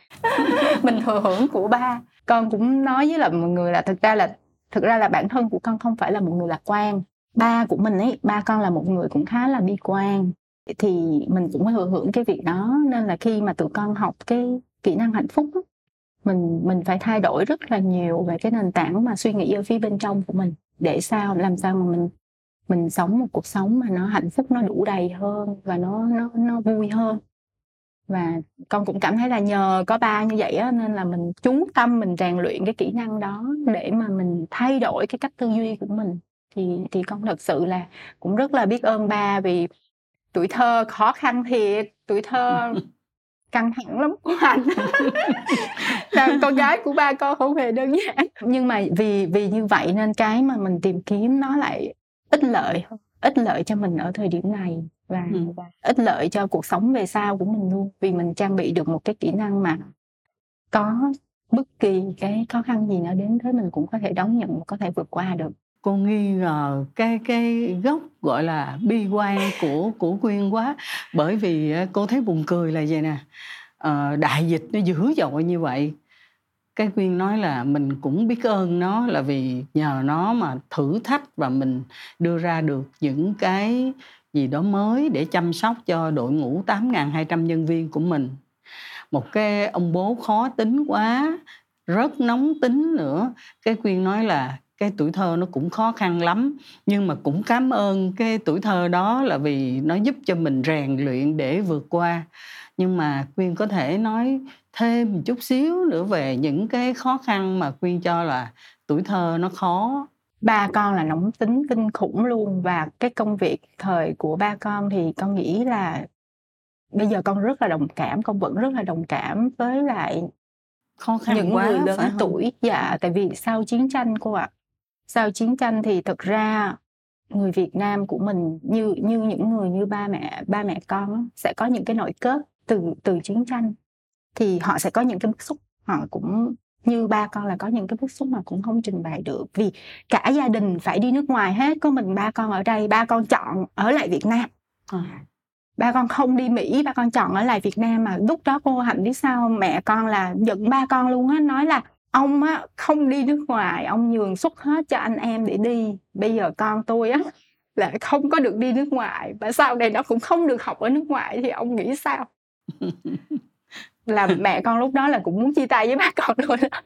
Mình thừa hưởng của ba. Con cũng nói với là mọi người là thực ra là thực ra là bản thân của con không phải là một người lạc quan. Ba của mình ấy, ba con là một người cũng khá là bi quan. Thì mình cũng thừa hưởng cái việc đó. Nên là khi mà tụi con học cái kỹ năng hạnh phúc ấy, mình mình phải thay đổi rất là nhiều về cái nền tảng mà suy nghĩ ở phía bên trong của mình, để sao làm sao mà mình mình sống một cuộc sống mà nó hạnh phúc, nó đủ đầy hơn và nó nó nó vui hơn. Và con cũng cảm thấy là nhờ có ba như vậy á, nên là mình chú tâm mình rèn luyện cái kỹ năng đó để mà mình thay đổi cái cách tư duy của mình. Thì thì con thật sự là cũng rất là biết ơn ba, vì tuổi thơ khó khăn thiệt, tuổi thơ căng thẳng lắm của anh. Là con gái của ba con không hề đơn giản. Nhưng mà vì vì như vậy nên cái mà mình tìm kiếm nó lại ích lợi hơn, ích lợi cho mình ở thời điểm này và ừ. ích lợi cho cuộc sống về sau của mình luôn, vì mình trang bị được một cái kỹ năng mà có bất kỳ cái khó khăn gì nó đến thế mình cũng có thể đón nhận, có thể vượt qua được. Cô nghi ngờ cái cái gốc gọi là bi quan của của Quyên quá, bởi vì cô thấy buồn cười là vậy nè, ờ, đại dịch nó dữ dội như vậy, cái Quyên nói là mình cũng biết ơn nó, là vì nhờ nó mà thử thách và mình đưa ra được những cái gì đó mới để chăm sóc cho đội ngũ tám nghìn hai trăm nhân viên của mình. Một cái ông bố khó tính quá, rất nóng tính nữa. Cái Quyên nói là cái tuổi thơ nó cũng khó khăn lắm, nhưng mà cũng cảm ơn cái tuổi thơ đó là vì nó giúp cho mình rèn luyện để vượt qua. Nhưng mà Quyên có thể nói thêm một chút xíu nữa về những cái khó khăn mà Quyên cho là tuổi thơ nó khó. Ba con là nóng tính kinh khủng luôn, và cái công việc thời của ba con thì con nghĩ là bây giờ con rất là đồng cảm, con vẫn rất là đồng cảm với lại khó khăn những quá, người lớn tuổi. Dạ, tại vì sau chiến tranh cô ạ, à, sau chiến tranh thì thực ra người Việt Nam của mình như như những người như ba mẹ ba mẹ con sẽ có những cái nỗi cớt từ từ chiến tranh, thì họ sẽ có những cái bức xúc, họ cũng như ba con là có những cái bức xúc mà cũng không trình bày được, vì cả gia đình phải đi nước ngoài hết, có mình ba con ở đây. Ba con chọn ở lại Việt Nam, à. ba con không đi Mỹ, ba con chọn ở lại Việt Nam. Mà lúc đó cô Hạnh biết sao, mẹ con là giận ba con luôn á, nói là ông á không đi nước ngoài, ông nhường suất hết cho anh em để đi, bây giờ con tôi á lại không có được đi nước ngoài và sau này nó cũng không được học ở nước ngoài thì ông nghĩ sao? Là mẹ con lúc đó là cũng muốn chia tay với ba con luôn đó.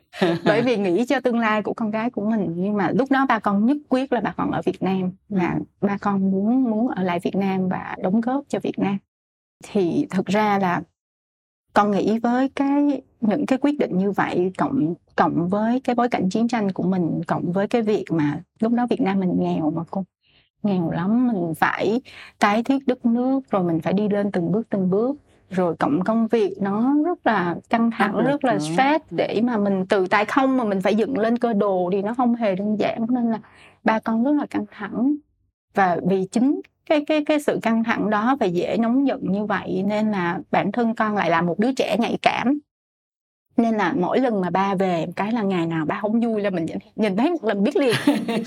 Bởi vì nghĩ cho tương lai của con gái của mình. Nhưng mà lúc đó ba con nhất quyết là ba con ở Việt Nam, và ba con muốn muốn ở lại Việt Nam và đóng góp cho Việt Nam. Thì thực ra là con nghĩ với cái những cái quyết định như vậy, cộng cộng với cái bối cảnh chiến tranh của mình, cộng với cái việc mà lúc đó Việt Nam mình nghèo mà cô, nghèo lắm, mình phải tái thiết đất nước, rồi mình phải đi lên từng bước từng bước, rồi cộng công việc nó rất là căng thẳng, rất là stress, để mà mình từ tay không mà mình phải dựng lên cơ đồ thì nó không hề đơn giản. Nên là ba con rất là căng thẳng, và vì chính cái cái cái sự căng thẳng đó và dễ nóng giận như vậy nên là bản thân con lại là một đứa trẻ nhạy cảm. Nên là mỗi lần mà ba về cái là ngày nào ba không vui là mình nhìn thấy một lần biết liền.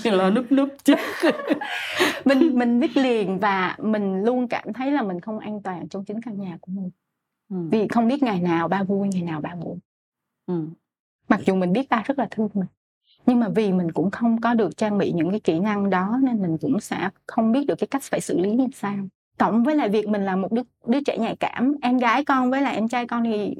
Là núp núp chứ. Mình mình biết liền, và mình luôn cảm thấy là mình không an toàn trong chính căn nhà của mình. Ừ. Vì không biết ngày nào ba vui, ngày nào ba buồn. Ừ. Mặc dù mình biết ba rất là thương mình, nhưng mà vì mình cũng không có được trang bị những cái kỹ năng đó nên mình cũng sẽ không biết được cái cách phải xử lý như sao. Cộng với lại việc mình là một đứa, đứa trẻ nhạy cảm, em gái con với lại em trai con thì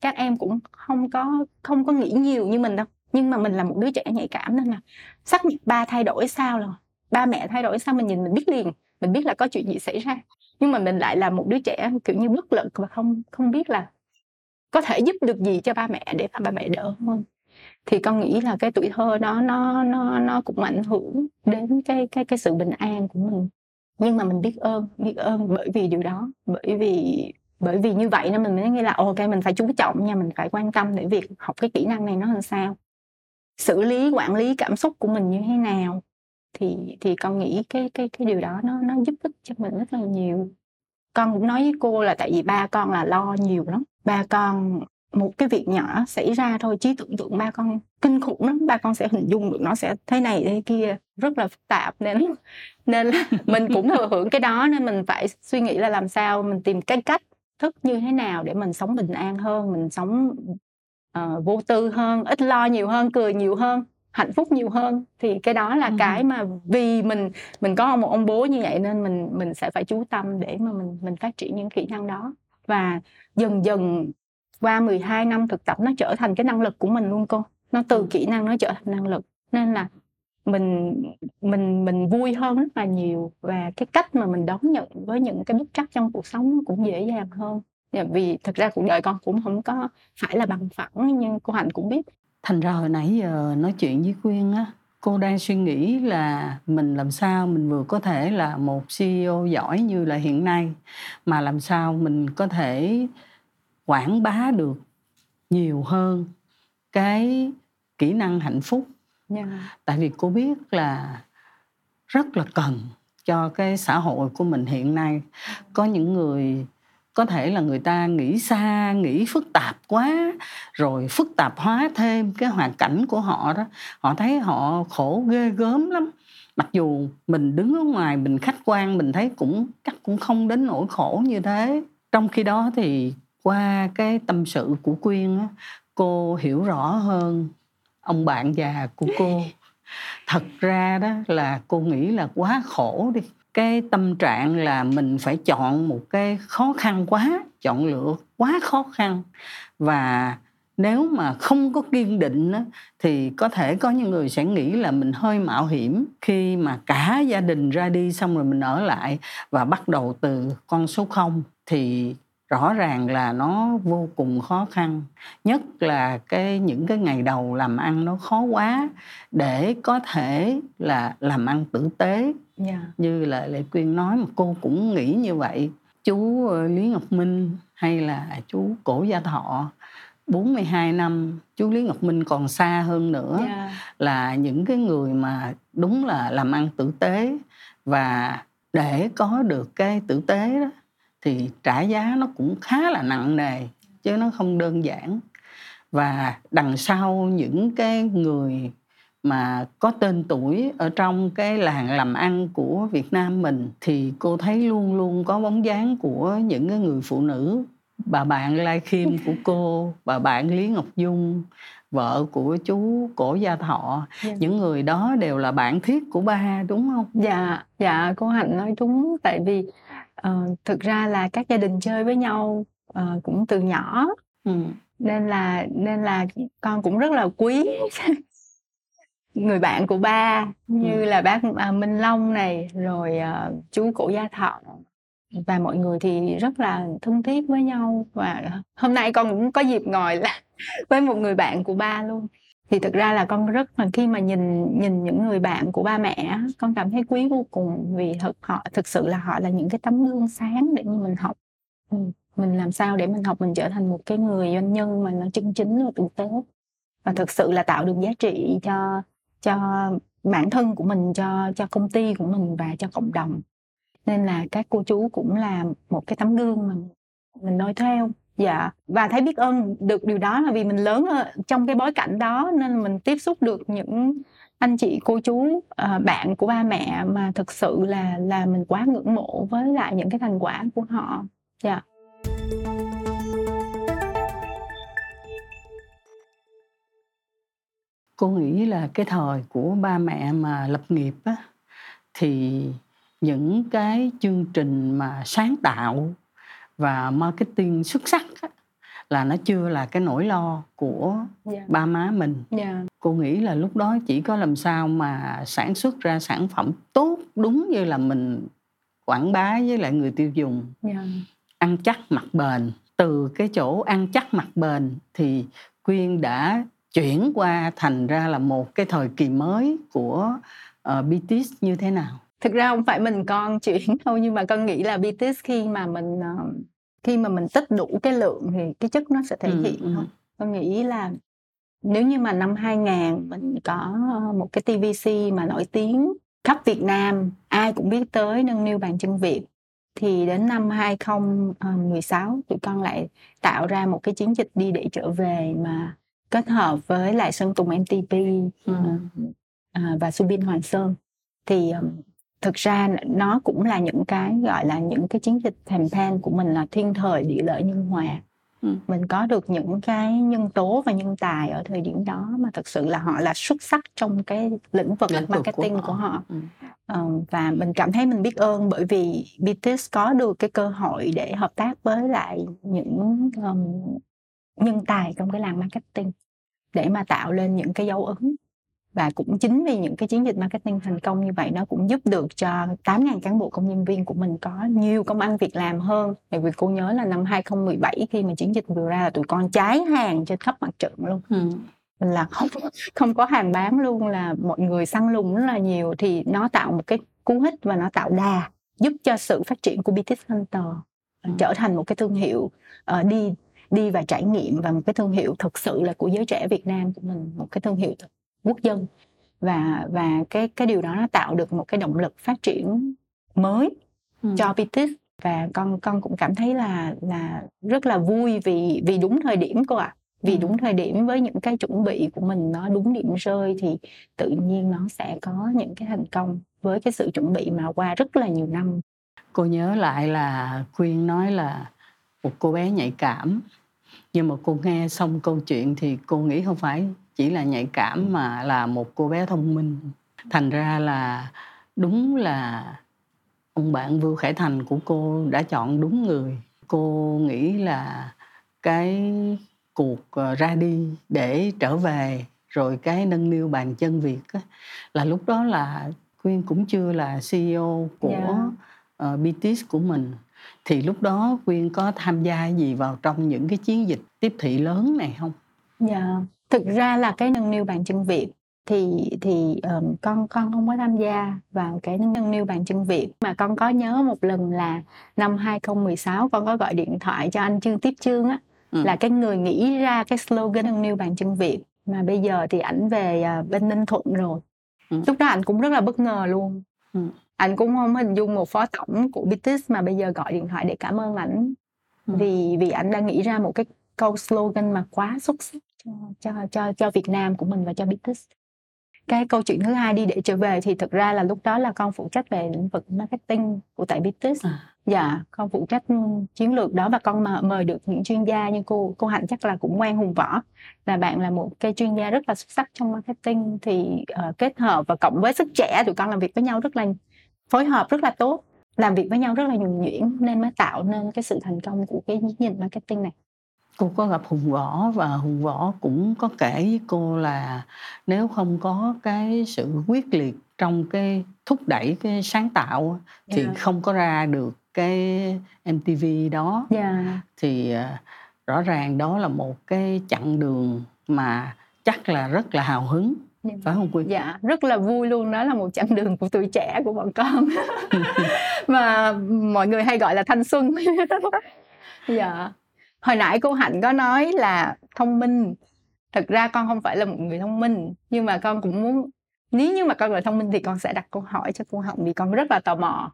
các em cũng không có không có nghĩ nhiều như mình đâu, nhưng mà mình là một đứa trẻ nhạy cảm nên là sắc mặt ba thay đổi sao, rồi ba mẹ thay đổi sao mình nhìn mình biết liền, mình biết là có chuyện gì xảy ra. Nhưng mà mình lại là một đứa trẻ kiểu như bất lực và không không biết là có thể giúp được gì cho ba mẹ để ba mẹ đỡ hơn. thì con nghĩ là cái tuổi thơ đó nó nó nó cũng ảnh hưởng đến cái cái cái sự bình an của mình. Nhưng mà mình biết ơn, biết ơn bởi vì điều đó, bởi vì bởi vì như vậy nên mình mới nghĩ là ok, mình phải chú trọng nha, mình phải quan tâm để việc học cái kỹ năng này nó làm sao, xử lý quản lý cảm xúc của mình như thế nào, thì thì con nghĩ cái cái cái điều đó nó nó giúp ích cho mình rất là nhiều. Con cũng nói với cô là tại vì ba con là lo nhiều lắm, ba con một cái việc nhỏ xảy ra thôi, trí tưởng tượng ba con kinh khủng lắm, ba con sẽ hình dung được nó sẽ thế này thế kia, rất là phức tạp, nên nên là mình cũng thừa hưởng cái đó, nên mình phải suy nghĩ là làm sao mình tìm cái cách thức như thế nào để mình sống bình an hơn, mình sống uh, vô tư hơn, ít lo nhiều hơn, cười nhiều hơn, hạnh phúc nhiều hơn. Thì cái đó là ừ. cái mà vì mình mình có một ông bố như vậy nên mình mình sẽ phải chú tâm để mà mình mình phát triển những kỹ năng đó. Và dần dần qua mười hai năm thực tập nó trở thành cái năng lực của mình luôn cô. Nó từ kỹ năng nó trở thành năng lực. Nên là mình mình mình vui hơn rất là nhiều, và cái cách mà mình đón nhận với những cái bất trắc trong cuộc sống nó cũng dễ dàng hơn. Vì thực ra cuộc đời con cũng không có phải là bằng phẳng, nhưng cô Hạnh cũng biết. Thành ra hồi nãy giờ nói chuyện với Quyên á, cô đang suy nghĩ là mình làm sao mình vừa có thể là một xê e ô giỏi như là hiện nay, mà làm sao mình có thể quảng bá được nhiều hơn cái kỹ năng hạnh phúc. Yeah. Tại vì cô biết là rất là cần cho cái xã hội của mình hiện nay. Có những người có thể là người ta nghĩ xa, nghĩ phức tạp quá, rồi phức tạp hóa thêm cái hoàn cảnh của họ đó. Họ thấy họ khổ ghê gớm lắm. Mặc dù mình đứng ở ngoài, mình khách quan, mình thấy cũng chắc cũng không đến nỗi khổ như thế. Trong khi đó thì qua cái tâm sự của Quyên á, cô hiểu rõ hơn ông bạn già của cô. Thật ra đó là cô nghĩ là quá khổ đi. Cái tâm trạng là mình phải chọn một cái khó khăn quá, chọn lựa quá khó khăn. Và nếu mà không có kiên định á, thì có thể có những người sẽ nghĩ là mình hơi mạo hiểm khi mà cả gia đình ra đi xong rồi mình ở lại và bắt đầu từ con số không. Thì rõ ràng là nó vô cùng khó khăn, nhất là cái những cái ngày đầu làm ăn nó khó quá để có thể là làm ăn tử tế. Yeah. Như là Lệ Quyên nói, mà cô cũng nghĩ như vậy. Chú Lý Ngọc Minh hay là chú Cổ Gia Thọ, bốn mươi hai năm, chú Lý Ngọc Minh còn xa hơn nữa. Yeah. Là những cái người mà đúng là làm ăn tử tế, và để có được cái tử tế đó thì trả giá nó cũng khá là nặng nề, chứ nó không đơn giản. Và đằng sau những cái người mà có tên tuổi ở trong cái làng làm ăn của Việt Nam mình thì cô thấy luôn luôn có bóng dáng của những cái người phụ nữ. Bà bạn Lai Khiêm của cô, bà bạn Lý Ngọc Dung, vợ của chú Cổ Gia Thọ. Yeah. Những người đó đều là bạn thiết của ba, đúng không? Dạ, dạ cô Hạnh nói đúng. Tại vì Uh, thực ra là các gia đình chơi với nhau uh, cũng từ nhỏ. Ừ. nên là nên là con cũng rất là quý người bạn của ba. Ừ. Như là bác uh, Minh Long này, rồi uh, chú Cổ Gia Thọ, và mọi người thì rất là thân thiết với nhau. Và hôm nay con cũng có dịp ngồi là với một người bạn của ba luôn. Thì thực ra là con rất là, khi mà nhìn nhìn những người bạn của ba mẹ, con cảm thấy quý vô cùng, vì thực họ thực sự là họ là những cái tấm gương sáng để như mình học. Ừ. Mình làm sao để mình học, mình trở thành một cái người doanh nhân mà nó chân chính, nó tử tế, và thực sự là tạo được giá trị cho cho bản thân của mình, cho cho công ty của mình và cho cộng đồng. Nên là các cô chú cũng là một cái tấm gương mà mình noi theo. Dạ, và thấy biết ơn được điều đó là vì mình lớn trong cái bối cảnh đó, nên mình tiếp xúc được những anh chị, cô chú, bạn của ba mẹ mà thực sự là là mình quá ngưỡng mộ với lại những cái thành quả của họ. Dạ. Cô nghĩ là cái thời của ba mẹ mà lập nghiệp á, thì những cái chương trình mà sáng tạo và marketing xuất sắc á, là nó chưa là cái nỗi lo của yeah. ba má mình. Yeah. Cô nghĩ là lúc đó chỉ có làm sao mà sản xuất ra sản phẩm tốt, đúng như là mình quảng bá với lại người tiêu dùng. Yeah. Ăn chắc mặc bền. Từ cái chỗ ăn chắc mặc bền thì Quyên đã chuyển qua thành ra là một cái thời kỳ mới của uh, Biti's như thế nào? Thực ra không phải mình con chuyển đâu, nhưng mà con nghĩ là Biti's khi mà mình uh, khi mà mình tích đủ cái lượng thì cái chất nó sẽ thể ừ, hiện thôi. Ừ. Con nghĩ là nếu như mà năm hai không không không mình có một cái tê vê xê mà nổi tiếng khắp Việt Nam, ai cũng biết tới nâng niu bàn chân Việt, thì đến năm hai không một sáu tụi con lại tạo ra một cái chiến dịch đi để trở về mà kết hợp với lại Sơn Tùng em tê pê ừ. và Subin Hoàng Sơn. Thì thực ra nó cũng là những cái gọi là những cái chiến dịch campaign của mình là thiên thời địa lợi nhân hòa. Ừ. Mình có được những cái nhân tố và nhân tài ở thời điểm đó mà thật sự là họ là xuất sắc trong cái lĩnh vực lĩnh marketing của họ, của họ. Ừ. Ờ, và mình cảm thấy mình biết ơn bởi vì Biti's có được cái cơ hội để hợp tác với lại những um, nhân tài trong cái làng marketing để mà tạo lên những cái dấu ấn. Và cũng chính vì những cái chiến dịch marketing thành công như vậy, nó cũng giúp được cho tám nghìn cán bộ công nhân viên của mình có nhiều công ăn việc làm hơn. Bởi vì cô nhớ là năm hai không một bảy khi mà chiến dịch vừa ra là tụi con cháy hàng trên khắp mặt trận luôn. Ừ. Là không, không có hàng bán luôn, là mọi người săn lùng rất là nhiều. Thì nó tạo một cái cú hích và nó tạo đà giúp cho sự phát triển của Biti's Hunter ừ. trở thành một cái thương hiệu uh, đi, đi và trải nghiệm, và một cái thương hiệu thực sự là của giới trẻ Việt Nam của mình, một cái thương hiệu thực quốc dân. Và và cái cái điều đó nó tạo được một cái động lực phát triển mới ừ. cho Biti's. Và con con cũng cảm thấy là là rất là vui vì vì đúng thời điểm cô ạ. À. Vì ừ. đúng thời điểm với những cái chuẩn bị của mình nó đúng điểm rơi thì tự nhiên nó sẽ có những cái thành công với cái sự chuẩn bị mà qua rất là nhiều năm. Cô nhớ lại là Quyên nói là một cô bé nhạy cảm. Nhưng mà cô nghe xong câu chuyện thì cô nghĩ không phải chỉ là nhạy cảm mà là một cô bé thông minh. Thành ra là đúng là ông bạn Vương Khải Thành của cô đã chọn đúng người. Cô nghĩ là cái cuộc ra đi để trở về rồi cái nâng niu bàn chân Việt á, là lúc đó là Quyên cũng chưa là xê e ô của yeah. uh, Biti's của mình. Thì lúc đó Quyên có tham gia gì vào trong những cái chiến dịch tiếp thị lớn này không? Dạ, yeah. Thực ra là cái nâng niu bàn chân Việt thì thì um, con con không có tham gia vào cái nâng niu bàn chân Việt, mà con có nhớ một lần là năm hai không một sáu con có gọi điện thoại cho anh Trương Tiếp Trương á, ừ. là cái người nghĩ ra cái slogan nâng niu bàn chân Việt, mà bây giờ thì ảnh về uh, bên Ninh Thuận rồi. Ừ. Lúc đó ảnh cũng rất là bất ngờ luôn. Ừ. Ảnh cũng không hình dung một phó tổng của Biti's mà bây giờ gọi điện thoại để cảm ơn ảnh ừ. vì vì ảnh đã nghĩ ra một cái câu slogan mà quá xuất sắc cho cho cho cho Việt Nam của mình và cho Biti's. Cái câu chuyện thứ hai đi để trở về thì thực ra là lúc đó là con phụ trách về lĩnh vực marketing của tại Biti's. À. Dạ, con phụ trách chiến lược đó và con mời được những chuyên gia như cô cô Hạnh chắc là cũng ngoan hùng võ, là bạn là một cái chuyên gia rất là xuất sắc trong marketing, thì uh, kết hợp và cộng với sức trẻ tụi con làm việc với nhau rất là phối hợp rất là tốt, làm việc với nhau rất là nhuần nhuyễn nên mới tạo nên cái sự thành công của cái nhìn marketing này. Cô có gặp Hùng Võ và Hùng Võ cũng có kể với cô là nếu không có cái sự quyết liệt trong cái thúc đẩy cái sáng tạo thì yeah. không có ra được cái em tê vê đó. Yeah. Thì rõ ràng đó là một cái chặng đường mà chắc là rất là hào hứng. Yeah. Phải không Quyên? Dạ, rất là vui luôn. Đó là một chặng đường của tuổi trẻ của bọn con mà mọi người hay gọi là thanh xuân. Dạ. Hồi nãy cô Hạnh có nói là thông minh. Thực ra con không phải là một người thông minh, nhưng mà con cũng muốn, nếu như mà con là thông minh thì con sẽ đặt câu hỏi cho cô Hạnh, vì con rất là tò mò.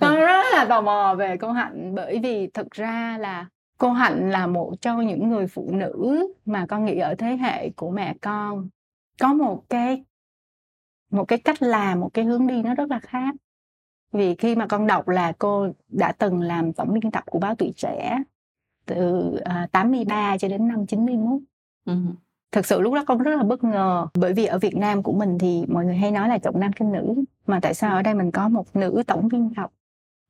Con rất là tò mò về cô Hạnh, bởi vì thực ra là cô Hạnh là một trong những người phụ nữ mà con nghĩ ở thế hệ của mẹ con có một cái một cái cách làm, một cái hướng đi nó rất là khác. Vì khi mà con đọc là cô đã từng làm tổng biên tập của báo Tuổi Trẻ từ tám mươi ba cho đến năm chín mươi mốt. Ừ. Thực sự lúc đó con rất là bất ngờ, bởi vì ở Việt Nam của mình thì mọi người hay nói là trọng nam khinh nữ, mà tại sao ở đây mình có một nữ tổng biên tập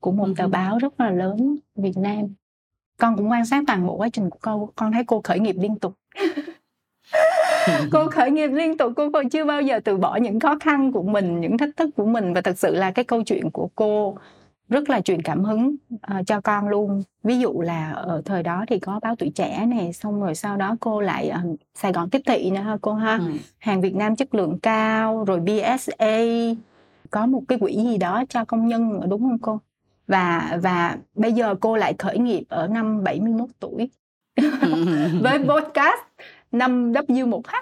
của một ừ. tờ báo rất là lớn Việt Nam. Con cũng quan sát toàn bộ quá trình của cô, con thấy cô khởi nghiệp liên tục. Cô khởi nghiệp liên tục, cô, cô chưa bao giờ từ bỏ những khó khăn của mình, những thách thức của mình. Và thật sự là cái câu chuyện của cô rất là chuyện cảm hứng uh, cho con luôn. Ví dụ là ở thời đó thì có báo Tuổi Trẻ này, xong rồi sau đó cô lại uh, Sài Gòn Tiếp Thị nữa ha cô ha. Ừ. Hàng Việt Nam chất lượng cao, rồi bê ét a, có một cái quỹ gì đó cho công nhân đúng không cô? Và và bây giờ cô lại khởi nghiệp ở năm bảy mươi mốt tuổi với podcast năm W một H.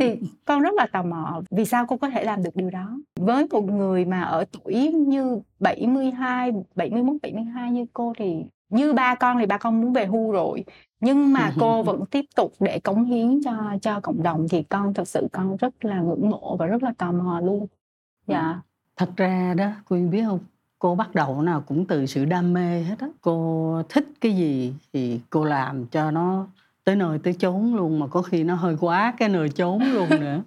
Thì con rất là tò mò vì sao cô có thể làm được điều đó. Với một người mà ở tuổi như bảy mươi hai, bảy mươi mốt, bảy mươi hai như cô thì như ba con thì ba con muốn về hưu rồi. Nhưng mà cô vẫn tiếp tục để cống hiến cho, cho cộng đồng thì con thật sự con rất là ngưỡng mộ và rất là tò mò luôn. Dạ. Thật ra đó, Quyên biết không? Cô bắt đầu nào cũng từ sự đam mê hết á. Cô thích cái gì thì cô làm cho nó tới nơi tới chốn luôn, mà có khi nó hơi quá cái nơi chốn luôn nữa.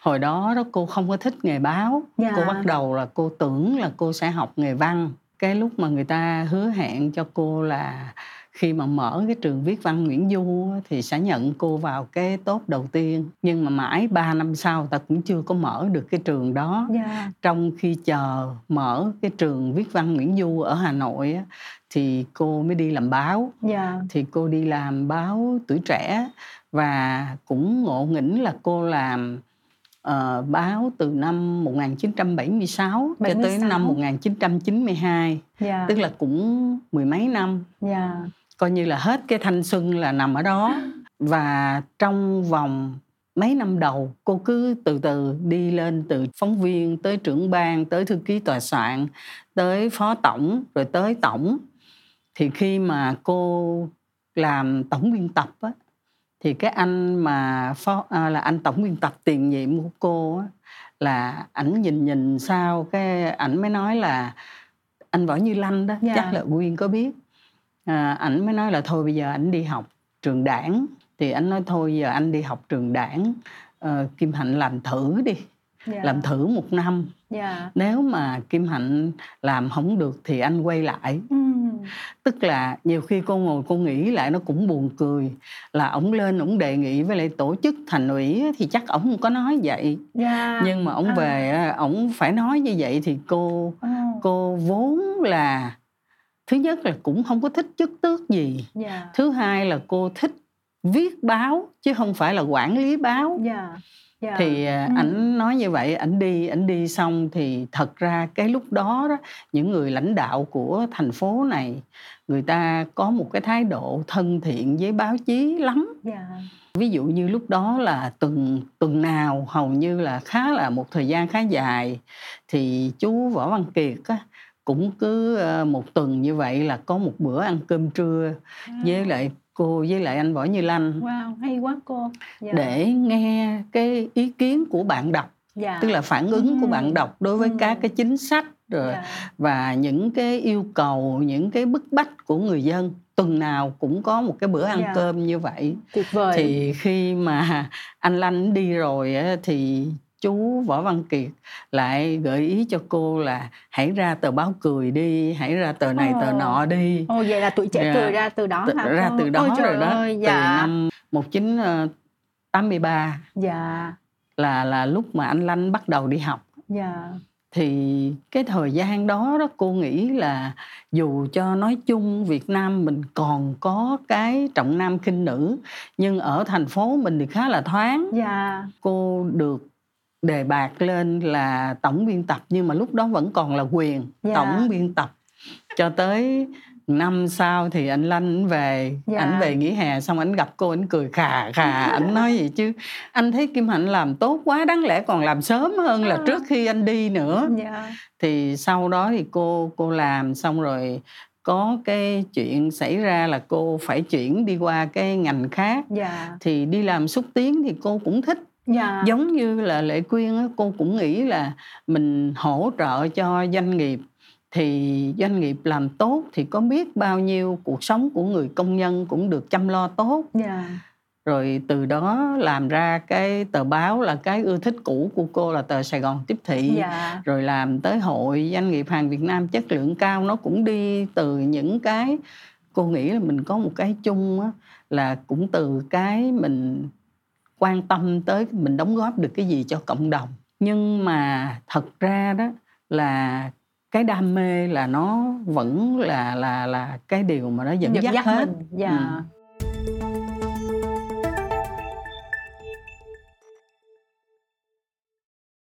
Hồi đó đó cô không có thích nghề báo. Dạ. Cô bắt đầu là cô tưởng là cô sẽ học nghề văn. Cái lúc mà người ta hứa hẹn cho cô là khi mà mở cái trường viết văn Nguyễn Du thì sẽ nhận cô vào cái tốt đầu tiên. Nhưng mà mãi ba năm sau ta cũng chưa có mở được cái trường đó. Yeah. Trong khi chờ mở cái trường viết văn Nguyễn Du ở Hà Nội thì cô mới đi làm báo. Yeah. Thì cô đi làm báo Tuổi Trẻ và cũng ngộ nghĩnh là cô làm uh, báo từ năm một chín bảy sáu bảy mươi sáu cho tới năm một chín chín hai. Yeah. Tức là cũng mười mấy năm. Yeah. Coi như là hết cái thanh xuân là nằm ở đó. Và trong vòng mấy năm đầu cô cứ từ từ đi lên, từ phóng viên tới trưởng ban, tới thư ký tòa soạn, tới phó tổng, rồi tới tổng. Thì khi mà cô làm tổng biên tập á, thì cái anh mà phó, à, là anh tổng biên tập tiền nhiệm của cô á, là ảnh nhìn nhìn sao cái ảnh mới nói là anh Võ Như Lanh đó. Yeah. Chắc là Quyên có biết. À, ảnh mới nói là thôi bây giờ ảnh đi học trường đảng. Thì ảnh nói thôi giờ anh đi học trường đảng, à, Kim Hạnh làm thử đi. Yeah. Làm thử một năm. Yeah. Nếu mà Kim Hạnh làm không được thì anh quay lại. Mm. Tức là nhiều khi cô ngồi cô nghĩ lại nó cũng buồn cười. Là ổng lên ổng đề nghị với lại tổ chức thành ủy thì chắc ổng không có nói vậy. Yeah. Nhưng mà ổng uh. về ổng phải nói như vậy thì cô uh. cô vốn là thứ nhất là cũng không có thích chức tước gì. Yeah. Thứ hai là cô thích viết báo chứ không phải là quản lý báo. Yeah. Yeah. Thì ảnh nói như vậy, ảnh đi, ảnh đi xong thì thật ra cái lúc đó, đó những người lãnh đạo của thành phố này người ta có một cái thái độ thân thiện với báo chí lắm. Yeah. Ví dụ như lúc đó là tuần tuần nào hầu như là khá là một thời gian khá dài thì chú Võ Văn Kiệt á, cũng cứ một tuần như vậy là có một bữa ăn cơm trưa. Wow. với lại cô với lại anh Võ Như Lanh. Wow, hay quá cô. Yeah. Để nghe cái ý kiến của bạn đọc. Yeah. Tức là phản ứng mm. của bạn đọc đối với mm. các cái chính sách rồi. Yeah. Và những cái yêu cầu, những cái bức bách của người dân. Tuần nào cũng có một cái bữa ăn yeah. cơm như vậy. Tuyệt vời. Thì khi mà anh Lanh đi rồi thì chú Võ Văn Kiệt lại gợi ý cho cô là hãy ra tờ báo cười đi, hãy ra tờ này oh. tờ nọ đi. Ồ oh, vậy là Tuổi Trẻ yeah. cười ra từ đó hả? T- ra từ đó oh, rồi đó. Ơi, dạ. Từ năm một chín tám ba dạ. là là lúc mà anh Lanh bắt đầu đi học. Dạ. Thì cái thời gian đó đó cô nghĩ là dù cho nói chung Việt Nam mình còn có cái trọng nam khinh nữ nhưng ở thành phố mình thì khá là thoáng. Dạ. Cô được đề bạt lên là tổng biên tập nhưng mà lúc đó vẫn còn là quyền yeah. tổng biên tập cho tới năm sau thì anh Lanh về yeah. ảnh về nghỉ hè xong ảnh gặp cô ảnh cười khà khà yeah. ảnh nói gì chứ anh thấy Kim Hạnh làm tốt quá, đáng lẽ còn làm sớm hơn là trước khi anh đi nữa. Yeah. Thì sau đó thì cô cô làm xong rồi có cái chuyện xảy ra là cô phải chuyển đi qua cái ngành khác. Yeah. Thì đi làm xúc tiến thì cô cũng thích. Dạ. Giống như là Lệ Quyên á, cô cũng nghĩ là mình hỗ trợ cho doanh nghiệp thì doanh nghiệp làm tốt thì có biết bao nhiêu cuộc sống của người công nhân cũng được chăm lo tốt. Dạ. Rồi từ đó làm ra cái tờ báo là cái ưa thích cũ của cô là tờ Sài Gòn Tiếp Thị. Dạ. Rồi làm tới hội doanh nghiệp hàng Việt Nam chất lượng cao, nó cũng đi từ những cái cô nghĩ là mình có một cái chung á, là cũng từ cái mình quan tâm tới mình đóng góp được cái gì cho cộng đồng. Nhưng mà thật ra đó là cái đam mê là nó vẫn là là là cái điều mà nó dẫn dắt, dắt hết. Mình. Dạ. Ừ.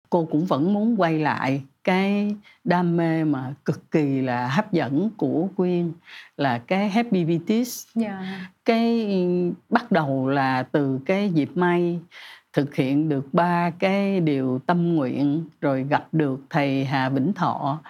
Cô cũng vẫn muốn quay lại cái đam mê mà cực kỳ là hấp dẫn của Quyên là cái Happy Biti's. Yeah. Cái bắt đầu là từ cái dịp may thực hiện được ba cái điều tâm nguyện rồi gặp được thầy Hà Vĩnh Thọ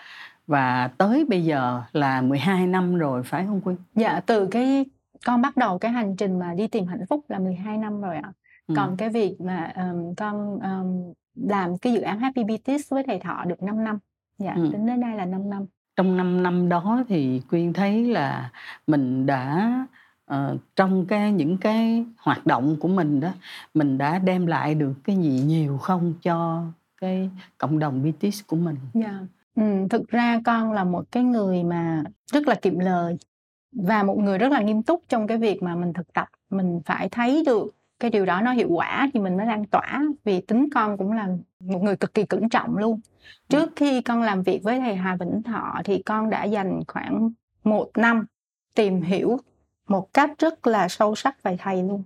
và tới bây giờ là mười hai năm rồi phải không Quyên? Dạ, từ cái con bắt đầu cái hành trình mà đi tìm hạnh phúc là mười hai năm rồi ạ. Ừ. Còn cái việc mà um, con um, làm cái dự án Happy Biti's với thầy Thọ được năm năm. Dạ, ừ. Tính đến đây là năm năm. Trong năm năm đó thì Quyên thấy là mình đã uh, trong cái những cái hoạt động của mình đó, mình đã đem lại được cái gì nhiều không cho cái cộng đồng Biti's của mình. Dạ. Ừ, thực ra con là một cái người mà rất là kiệm lời và một người rất là nghiêm túc trong cái việc mà mình thực tập. Mình phải thấy được cái điều đó nó hiệu quả thì mình mới lan tỏa. Vì tính con cũng là một người cực kỳ cẩn trọng luôn. Trước khi con làm việc với thầy Hà Vĩnh Thọ thì con đã dành khoảng một năm tìm hiểu một cách rất là sâu sắc về thầy luôn.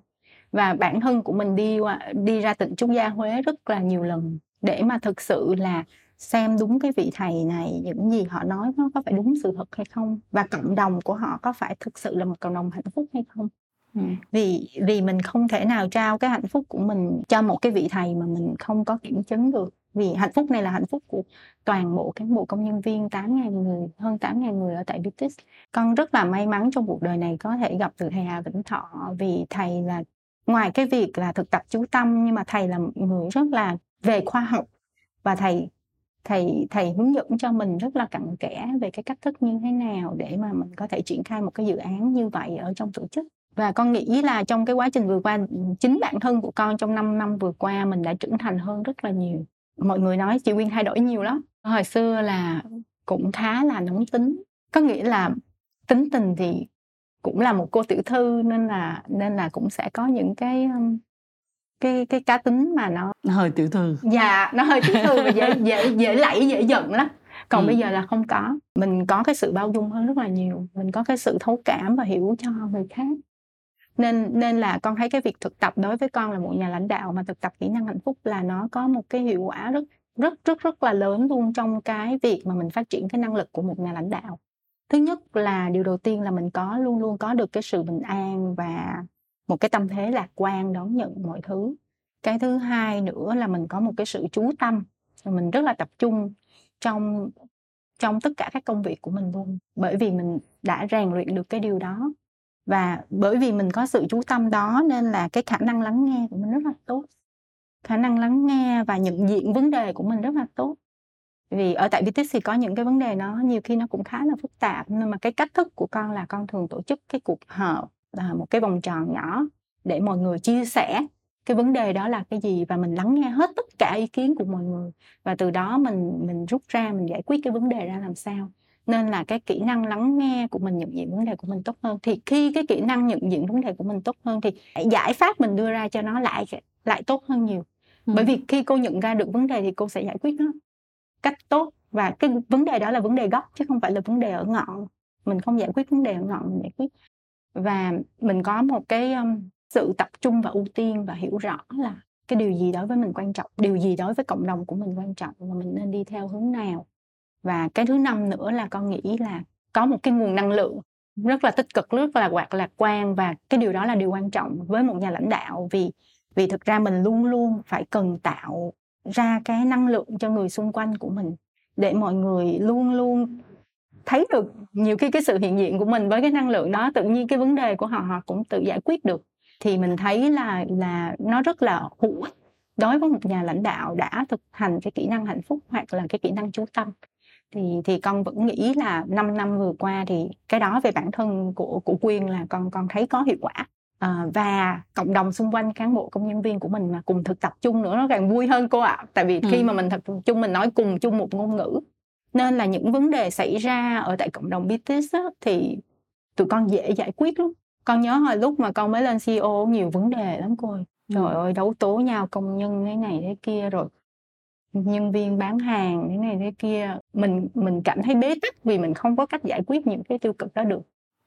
Và bản thân của mình đi qua, đi ra tỉnh Trúc Gia Huế rất là nhiều lần để mà thực sự là xem đúng cái vị thầy này, những gì họ nói nó có phải đúng sự thật hay không, và cộng đồng của họ có phải thực sự là một cộng đồng hạnh phúc hay không. Ừ. Vì, vì mình không thể nào trao cái hạnh phúc của mình cho một cái vị thầy mà mình không có kiểm chứng được. Vì hạnh phúc này là hạnh phúc của toàn bộ cán bộ công nhân viên tám nghìn người, hơn tám nghìn người ở tại Biti's. Con rất là may mắn trong cuộc đời này có thể gặp được thầy Hà Vĩnh Thọ. Vì thầy là, ngoài cái việc là thực tập chú tâm, nhưng mà thầy là một người rất là về khoa học. Và thầy, thầy, thầy hướng dẫn cho mình rất là cặn kẽ về cái cách thức như thế nào để mà mình có thể triển khai một cái dự án như vậy ở trong tổ chức. Và con nghĩ là trong cái quá trình vừa qua, chính bản thân của con trong năm năm vừa qua mình đã trưởng thành hơn rất là nhiều. Mọi người nói chị Quyên thay đổi nhiều lắm. Hồi xưa là cũng khá là nóng tính. Có nghĩa là tính tình thì cũng là một cô tiểu thư nên là nên là cũng sẽ có những cái cái cái cá tính mà nó nó hơi tiểu thư. Dạ, nó hơi tiểu thư và dễ dễ dễ lẫy, dễ giận lắm. Còn ừ. bây giờ là không có. Mình có cái sự bao dung hơn rất là nhiều, mình có cái sự thấu cảm và hiểu cho người khác. Nên, nên là con thấy cái việc thực tập đối với con là một nhà lãnh đạo mà thực tập kỹ năng hạnh phúc là nó có một cái hiệu quả rất rất rất rất là lớn luôn trong cái việc mà mình phát triển cái năng lực của một nhà lãnh đạo. Thứ nhất là điều đầu tiên là mình có luôn luôn có được cái sự bình an và một cái tâm thế lạc quan đón nhận mọi thứ. Cái thứ hai nữa là mình có một cái sự chú tâm, mình rất là tập trung trong, trong tất cả các công việc của mình luôn. Bởi vì mình đã rèn luyện được cái điều đó. Và bởi vì mình có sự chú tâm đó nên là cái khả năng lắng nghe của mình rất là tốt. Khả năng lắng nghe và nhận diện vấn đề của mình rất là tốt. Vì ở tại Biti's thì có những cái vấn đề nó nhiều khi nó cũng khá là phức tạp. Nhưng mà cái cách thức của con là con thường tổ chức cái cuộc họp, một cái vòng tròn nhỏ để mọi người chia sẻ cái vấn đề đó là cái gì. Và mình lắng nghe hết tất cả ý kiến của mọi người. Và từ đó mình, mình rút ra, mình giải quyết cái vấn đề ra làm sao. Nên là cái kỹ năng lắng nghe của mình, nhận diện vấn đề của mình tốt hơn. Thì khi cái kỹ năng nhận diện vấn đề của mình tốt hơn thì giải pháp mình đưa ra cho nó lại lại tốt hơn nhiều. Ừ. Bởi vì khi cô nhận ra được vấn đề thì cô sẽ giải quyết nó cách tốt. Và cái vấn đề đó là vấn đề gốc chứ không phải là vấn đề ở ngọn. Mình không giải quyết vấn đề ở ngọn, mình giải quyết. Và mình có một cái sự tập trung và ưu tiên và hiểu rõ là cái điều gì đối với mình quan trọng, điều gì đối với cộng đồng của mình quan trọng và mình nên đi theo hướng nào. Và cái thứ năm nữa là con nghĩ là có một cái nguồn năng lượng rất là tích cực, rất là hoạt lạc quan. Và cái điều đó là điều quan trọng với một nhà lãnh đạo. Vì, vì thực ra mình luôn luôn phải cần tạo ra cái năng lượng cho người xung quanh của mình. Để mọi người luôn luôn thấy được nhiều khi cái sự hiện diện của mình với cái năng lượng đó. Tự nhiên cái vấn đề của họ, họ cũng tự giải quyết được. Thì mình thấy là, là nó rất là hữu ích đối với một nhà lãnh đạo đã thực hành cái kỹ năng hạnh phúc hoặc là cái kỹ năng chú tâm. Thì, thì con vẫn nghĩ là năm năm vừa qua thì cái đó về bản thân của, của Quyên là con, con thấy có hiệu quả. À, và cộng đồng xung quanh cán bộ công nhân viên của mình mà cùng thực tập chung nữa nó càng vui hơn cô ạ. À. Tại vì khi mà mình thực tập chung mình nói cùng chung một ngôn ngữ. Nên là những vấn đề xảy ra ở tại cộng đồng Biti's á, thì tụi con dễ giải quyết lắm. Con nhớ hồi lúc mà con mới lên xê i ô nhiều vấn đề lắm cô ơi. Trời ừ. ơi đấu tố nhau công nhân thế này thế kia rồi. nhân viên bán hàng thế này thế kia, mình mình cảm thấy bế tắc vì mình không có cách giải quyết những cái tiêu cực đó được.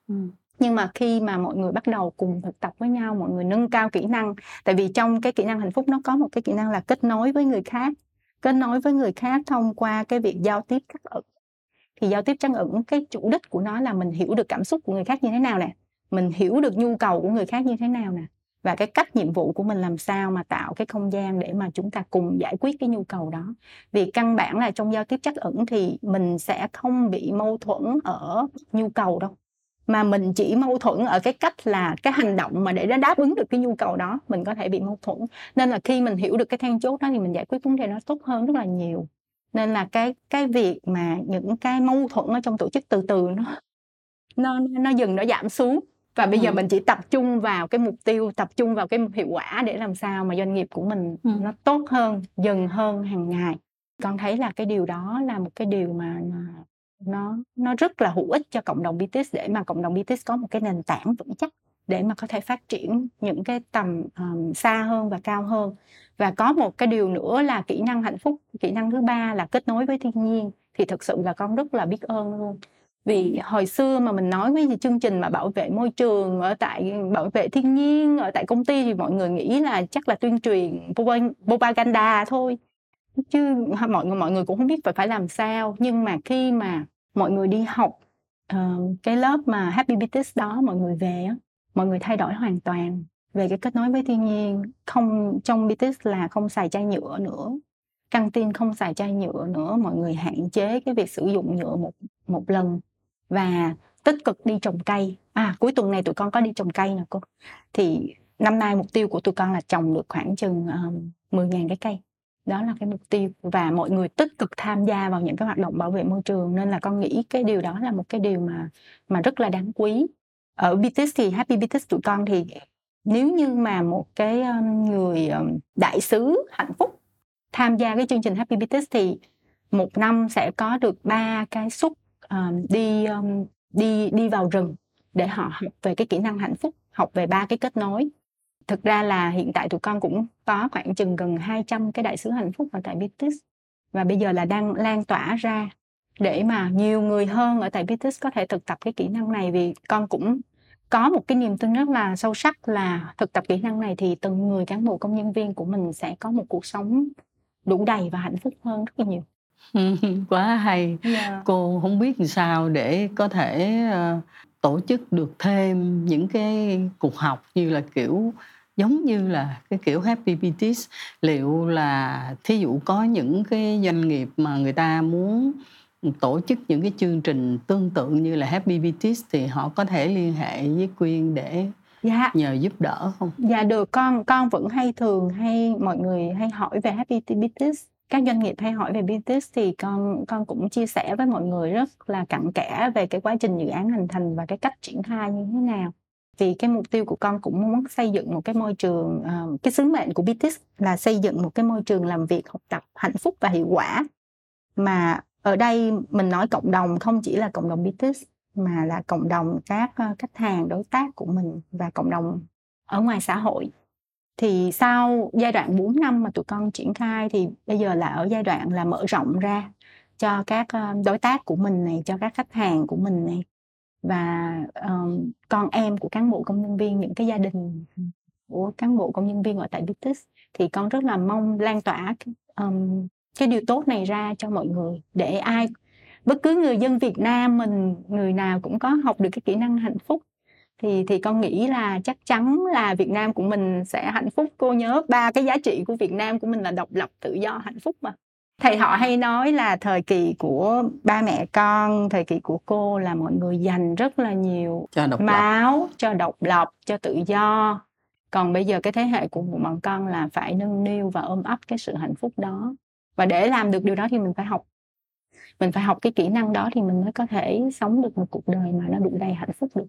Ừ. Nhưng mà khi mà mọi người bắt đầu cùng thực tập với nhau, mọi người nâng cao kỹ năng, tại vì trong cái kỹ năng hạnh phúc nó có một cái kỹ năng là kết nối với người khác, kết nối với người khác thông qua cái việc giao tiếp trắc ẩn. Thì giao tiếp trắc ẩn, cái chủ đích của nó là mình hiểu được cảm xúc của người khác như thế nào nè, mình hiểu được nhu cầu của người khác như thế nào nè, và cái cách nhiệm vụ của mình làm sao mà tạo cái không gian để mà chúng ta cùng giải quyết cái nhu cầu đó. Vì căn bản là trong giao tiếp trắc ẩn thì mình sẽ không bị mâu thuẫn ở nhu cầu đâu, mà mình chỉ mâu thuẫn ở cái cách là cái hành động mà để nó đáp ứng được cái nhu cầu đó, mình có thể bị mâu thuẫn. Nên là khi mình hiểu được cái then chốt đó thì mình giải quyết vấn đề nó tốt hơn rất là nhiều. Nên là cái, cái việc mà những cái mâu thuẫn ở trong tổ chức từ từ nó, nó, nó dần nó giảm xuống. Và bây ừ. giờ mình chỉ tập trung vào cái mục tiêu, tập trung vào cái hiệu quả để làm sao mà doanh nghiệp của mình ừ. nó tốt hơn, dần hơn hàng ngày. Con thấy là cái điều đó là một cái điều mà nó, nó rất là hữu ích cho cộng đồng Biti's, để mà cộng đồng Biti's có một cái nền tảng vững chắc để mà có thể phát triển những cái tầm um, xa hơn và cao hơn. Và có một cái điều nữa là kỹ năng hạnh phúc, kỹ năng thứ ba là kết nối với thiên nhiên. Thì thực sự là con rất là biết ơn luôn. Vì hồi xưa mà mình nói cái chương trình mà bảo vệ môi trường, ở tại bảo vệ thiên nhiên, ở tại công ty thì mọi người nghĩ là chắc là tuyên truyền propaganda thôi. Chứ mọi người, mọi người cũng không biết phải, phải làm sao. Nhưng mà khi mà mọi người đi học uh, cái lớp mà Happy Biti's đó, mọi người về, mọi người thay đổi hoàn toàn về cái kết nối với thiên nhiên. Không, trong Biti's là không xài chai nhựa nữa, căng tin không xài chai nhựa nữa, mọi người hạn chế cái việc sử dụng nhựa một, một lần và tích cực đi trồng cây. À, cuối tuần này tụi con có đi trồng cây nè cô. Thì năm nay mục tiêu của tụi con là trồng được khoảng chừng um, mười nghìn cái cây. Đó là cái mục tiêu, và mọi người tích cực tham gia vào những cái hoạt động bảo vệ môi trường. Nên là con nghĩ cái điều đó là một cái điều mà, mà rất là đáng quý. Ở Biti's thì Happy Biti's tụi con thì nếu như mà một cái người đại sứ hạnh phúc tham gia cái chương trình Happy Biti's thì một năm sẽ có được ba cái suất đi, đi, đi vào rừng để họ học về cái kỹ năng hạnh phúc, học về ba cái kết nối. Thực ra là hiện tại tụi con cũng có khoảng chừng gần hai trăm cái đại sứ hạnh phúc ở tại Biti's. Và bây giờ là đang lan tỏa ra để mà nhiều người hơn ở tại Biti's có thể thực tập cái kỹ năng này. Vì con cũng có một cái niềm tin rất là sâu sắc là thực tập kỹ năng này thì từng người cán bộ công nhân viên của mình sẽ có một cuộc sống đủ đầy và hạnh phúc hơn rất là nhiều. Quá hay. Yeah. Cô không biết làm sao để có thể uh, tổ chức được thêm những cái cuộc học như là kiểu giống như là cái kiểu Happy Biti's. Liệu là thí dụ có những cái doanh nghiệp mà người ta muốn tổ chức những cái chương trình tương tự như là Happy Biti's thì họ có thể liên hệ với Quyên để dạ. nhờ giúp đỡ không? Dạ được, con con vẫn hay thường hay mọi người hay hỏi về Happy Biti's, các doanh nghiệp hay hỏi về Biti's thì con con cũng chia sẻ với mọi người rất là cặn kẽ về cái quá trình dự án hình thành và cái cách triển khai như thế nào. Vì cái mục tiêu của con cũng muốn xây dựng một cái môi trường, uh, cái sứ mệnh của Biti's là xây dựng một cái môi trường làm việc, học tập hạnh phúc và hiệu quả. Mà ở đây mình nói cộng đồng không chỉ là cộng đồng Biti's mà là cộng đồng các khách hàng, đối tác của mình và cộng đồng ở ngoài xã hội. Thì sau giai đoạn bốn năm mà tụi con triển khai thì bây giờ là ở giai đoạn là mở rộng ra cho các đối tác của mình này, cho các khách hàng của mình này, và uh, con em của cán bộ công nhân viên, những cái gia đình của cán bộ công nhân viên ở tại Biti's. Thì con rất là mong lan tỏa um, cái điều tốt này ra cho mọi người, để ai bất cứ người dân Việt Nam mình, người nào cũng có học được cái kỹ năng hạnh phúc. Thì, thì con nghĩ là chắc chắn là Việt Nam của mình sẽ hạnh phúc. Cô nhớ ba cái giá trị của Việt Nam của mình là độc lập, tự do, hạnh phúc mà. Thầy họ hay nói là thời kỳ của ba mẹ con, thời kỳ của cô là mọi người dành rất là nhiều cho máu, cho độc lập, cho tự do. Còn bây giờ cái thế hệ của bọn con là phải nâng niu và ôm ấp cái sự hạnh phúc đó. Và để làm được điều đó thì mình phải học. Mình phải học cái kỹ năng đó thì mình mới có thể sống được một cuộc đời mà nó đủ đầy hạnh phúc được.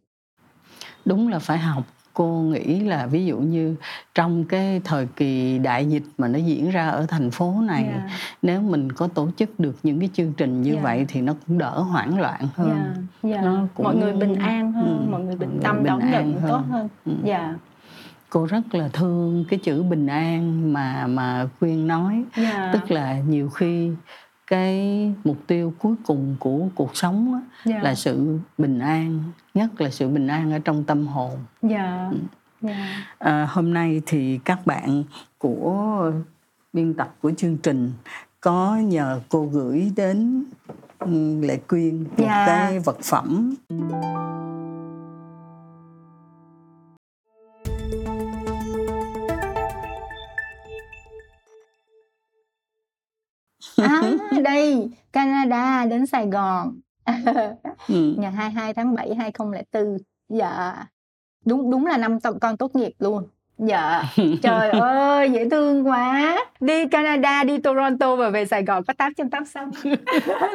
Đúng là phải học. Cô nghĩ là ví dụ như trong cái thời kỳ đại dịch mà nó diễn ra ở thành phố này, yeah. nếu mình có tổ chức được những cái chương trình như yeah. vậy thì nó cũng đỡ hoảng loạn hơn, yeah. Yeah. Nó cũng... mọi người bình an hơn, ừ. mọi người bình tâm đón nhận tốt hơn. Dạ. cô rất là thương cái chữ bình an mà mà Quyên nói. Yeah. Tức là nhiều khi cái mục tiêu cuối cùng của cuộc sống á, yeah, là sự bình an, nhất là sự bình an ở trong tâm hồn. Yeah. Yeah. À, hôm nay thì các bạn của biên tập của chương trình có nhờ cô gửi đến Lệ Quyên một yeah. cái vật phẩm. À, đây, Canada đến Sài Gòn. Ừ. Ngày hai mươi hai tháng bảy hai nghìn lẻ bốn. Dạ. Đúng đúng là năm con tốt nghiệp luôn. Dạ. Trời ơi, dễ thương quá. Đi Canada, đi Toronto và về Sài Gòn có tám trăm tám mươi sáu.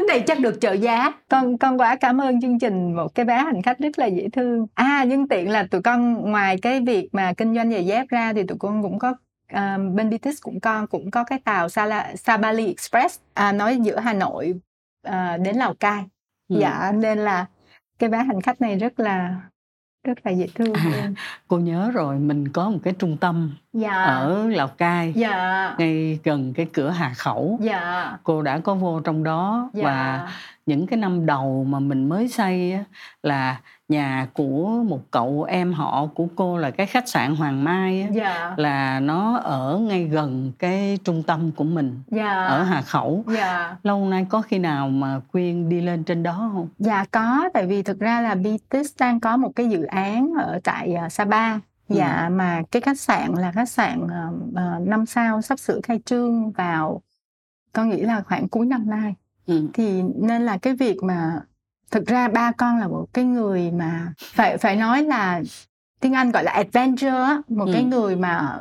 Này chắc được trợ giá. Con con quá cảm ơn chương trình, một cái vé hành khách rất là dễ thương. À, nhưng tiện là tụi con ngoài cái việc mà kinh doanh giày dép ra thì tụi con cũng có À, bên Biti's cũng con cũng có cái tàu Sabali Express à, nói giữa Hà Nội à, đến Lào Cai. Ừ. Dạ, nên là cái vé hành khách này rất là rất là dễ thương. À, cô nhớ rồi, mình có một cái trung tâm dạ. ở Lào Cai dạ. ngay gần cái cửa Hà Khẩu. Dạ. Cô đã có vô trong đó dạ. và những cái năm đầu mà mình mới xây là nhà của một cậu em họ của cô là cái khách sạn Hoàng Mai dạ. là nó ở ngay gần cái trung tâm của mình dạ. ở Hà Khẩu. Dạ. Lâu nay có khi nào mà Quyên đi lên trên đó không? Dạ có, tại vì thực ra là Biti's đang có một cái dự án ở tại Sapa. Dạ, ừ. mà cái khách sạn là khách sạn năm sao sắp sửa khai trương vào, con nghĩ là khoảng cuối năm nay. Ừ. Thì nên là cái việc mà thực ra ba con là một cái người mà phải phải nói là tiếng Anh gọi là adventure, một ừ. cái người mà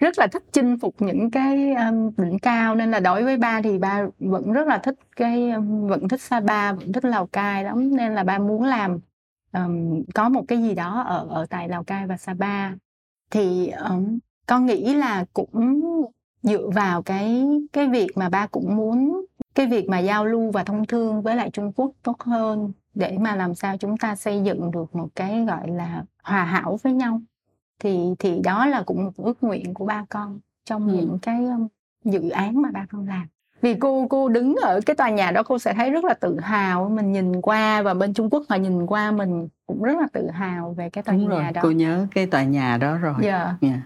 rất là thích chinh phục những cái um, đỉnh cao, nên là đối với ba thì ba vẫn rất là thích cái vẫn thích Sapa, vẫn thích Lào Cai lắm, nên là ba muốn làm um, có một cái gì đó ở ở tại Lào Cai và Sapa. Thì um, con nghĩ là cũng dựa vào cái cái việc mà ba cũng muốn cái việc mà giao lưu và thông thương với lại Trung Quốc tốt hơn, để mà làm sao chúng ta xây dựng được một cái gọi là hòa hảo với nhau, thì thì đó là cũng một ước nguyện của ba con trong ừ. những cái dự án mà ba con làm. Vì cô cô đứng ở cái tòa nhà đó cô sẽ thấy rất là tự hào, mình nhìn qua và bên Trung Quốc họ nhìn qua mình cũng rất là tự hào về cái tòa Đúng nhà rồi. Đó. Cô nhớ cái tòa nhà đó rồi. Dạ. Yeah.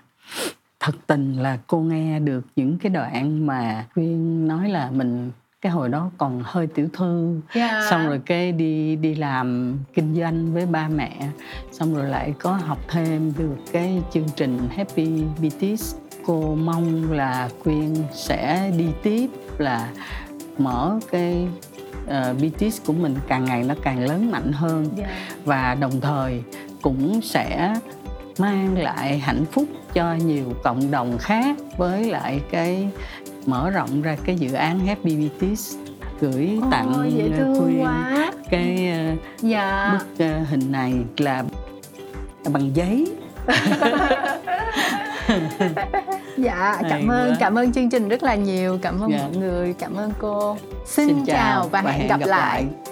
Thật tình là cô nghe được những cái đoạn mà Quyên nói là mình cái hồi đó còn hơi tiểu thư, yeah. xong rồi cái đi đi làm kinh doanh với ba mẹ, xong rồi lại có học thêm được cái chương trình Happy Biti's. Cô mong là Quyên sẽ đi tiếp, là mở cái uh, Biti's của mình càng ngày nó càng lớn mạnh hơn, yeah. và đồng thời cũng sẽ mang lại hạnh phúc cho nhiều cộng đồng khác với lại cái mở rộng ra cái dự án Happy Biti's. Gửi oh, tặng Quyên cái uh, dạ. bức uh, hình này là bằng giấy. Dạ, cảm Hay ơn quá. Cảm ơn chương trình rất là nhiều, cảm ơn dạ. mọi người, cảm ơn cô. Xin, Xin chào và, và hẹn gặp, gặp lại, lại.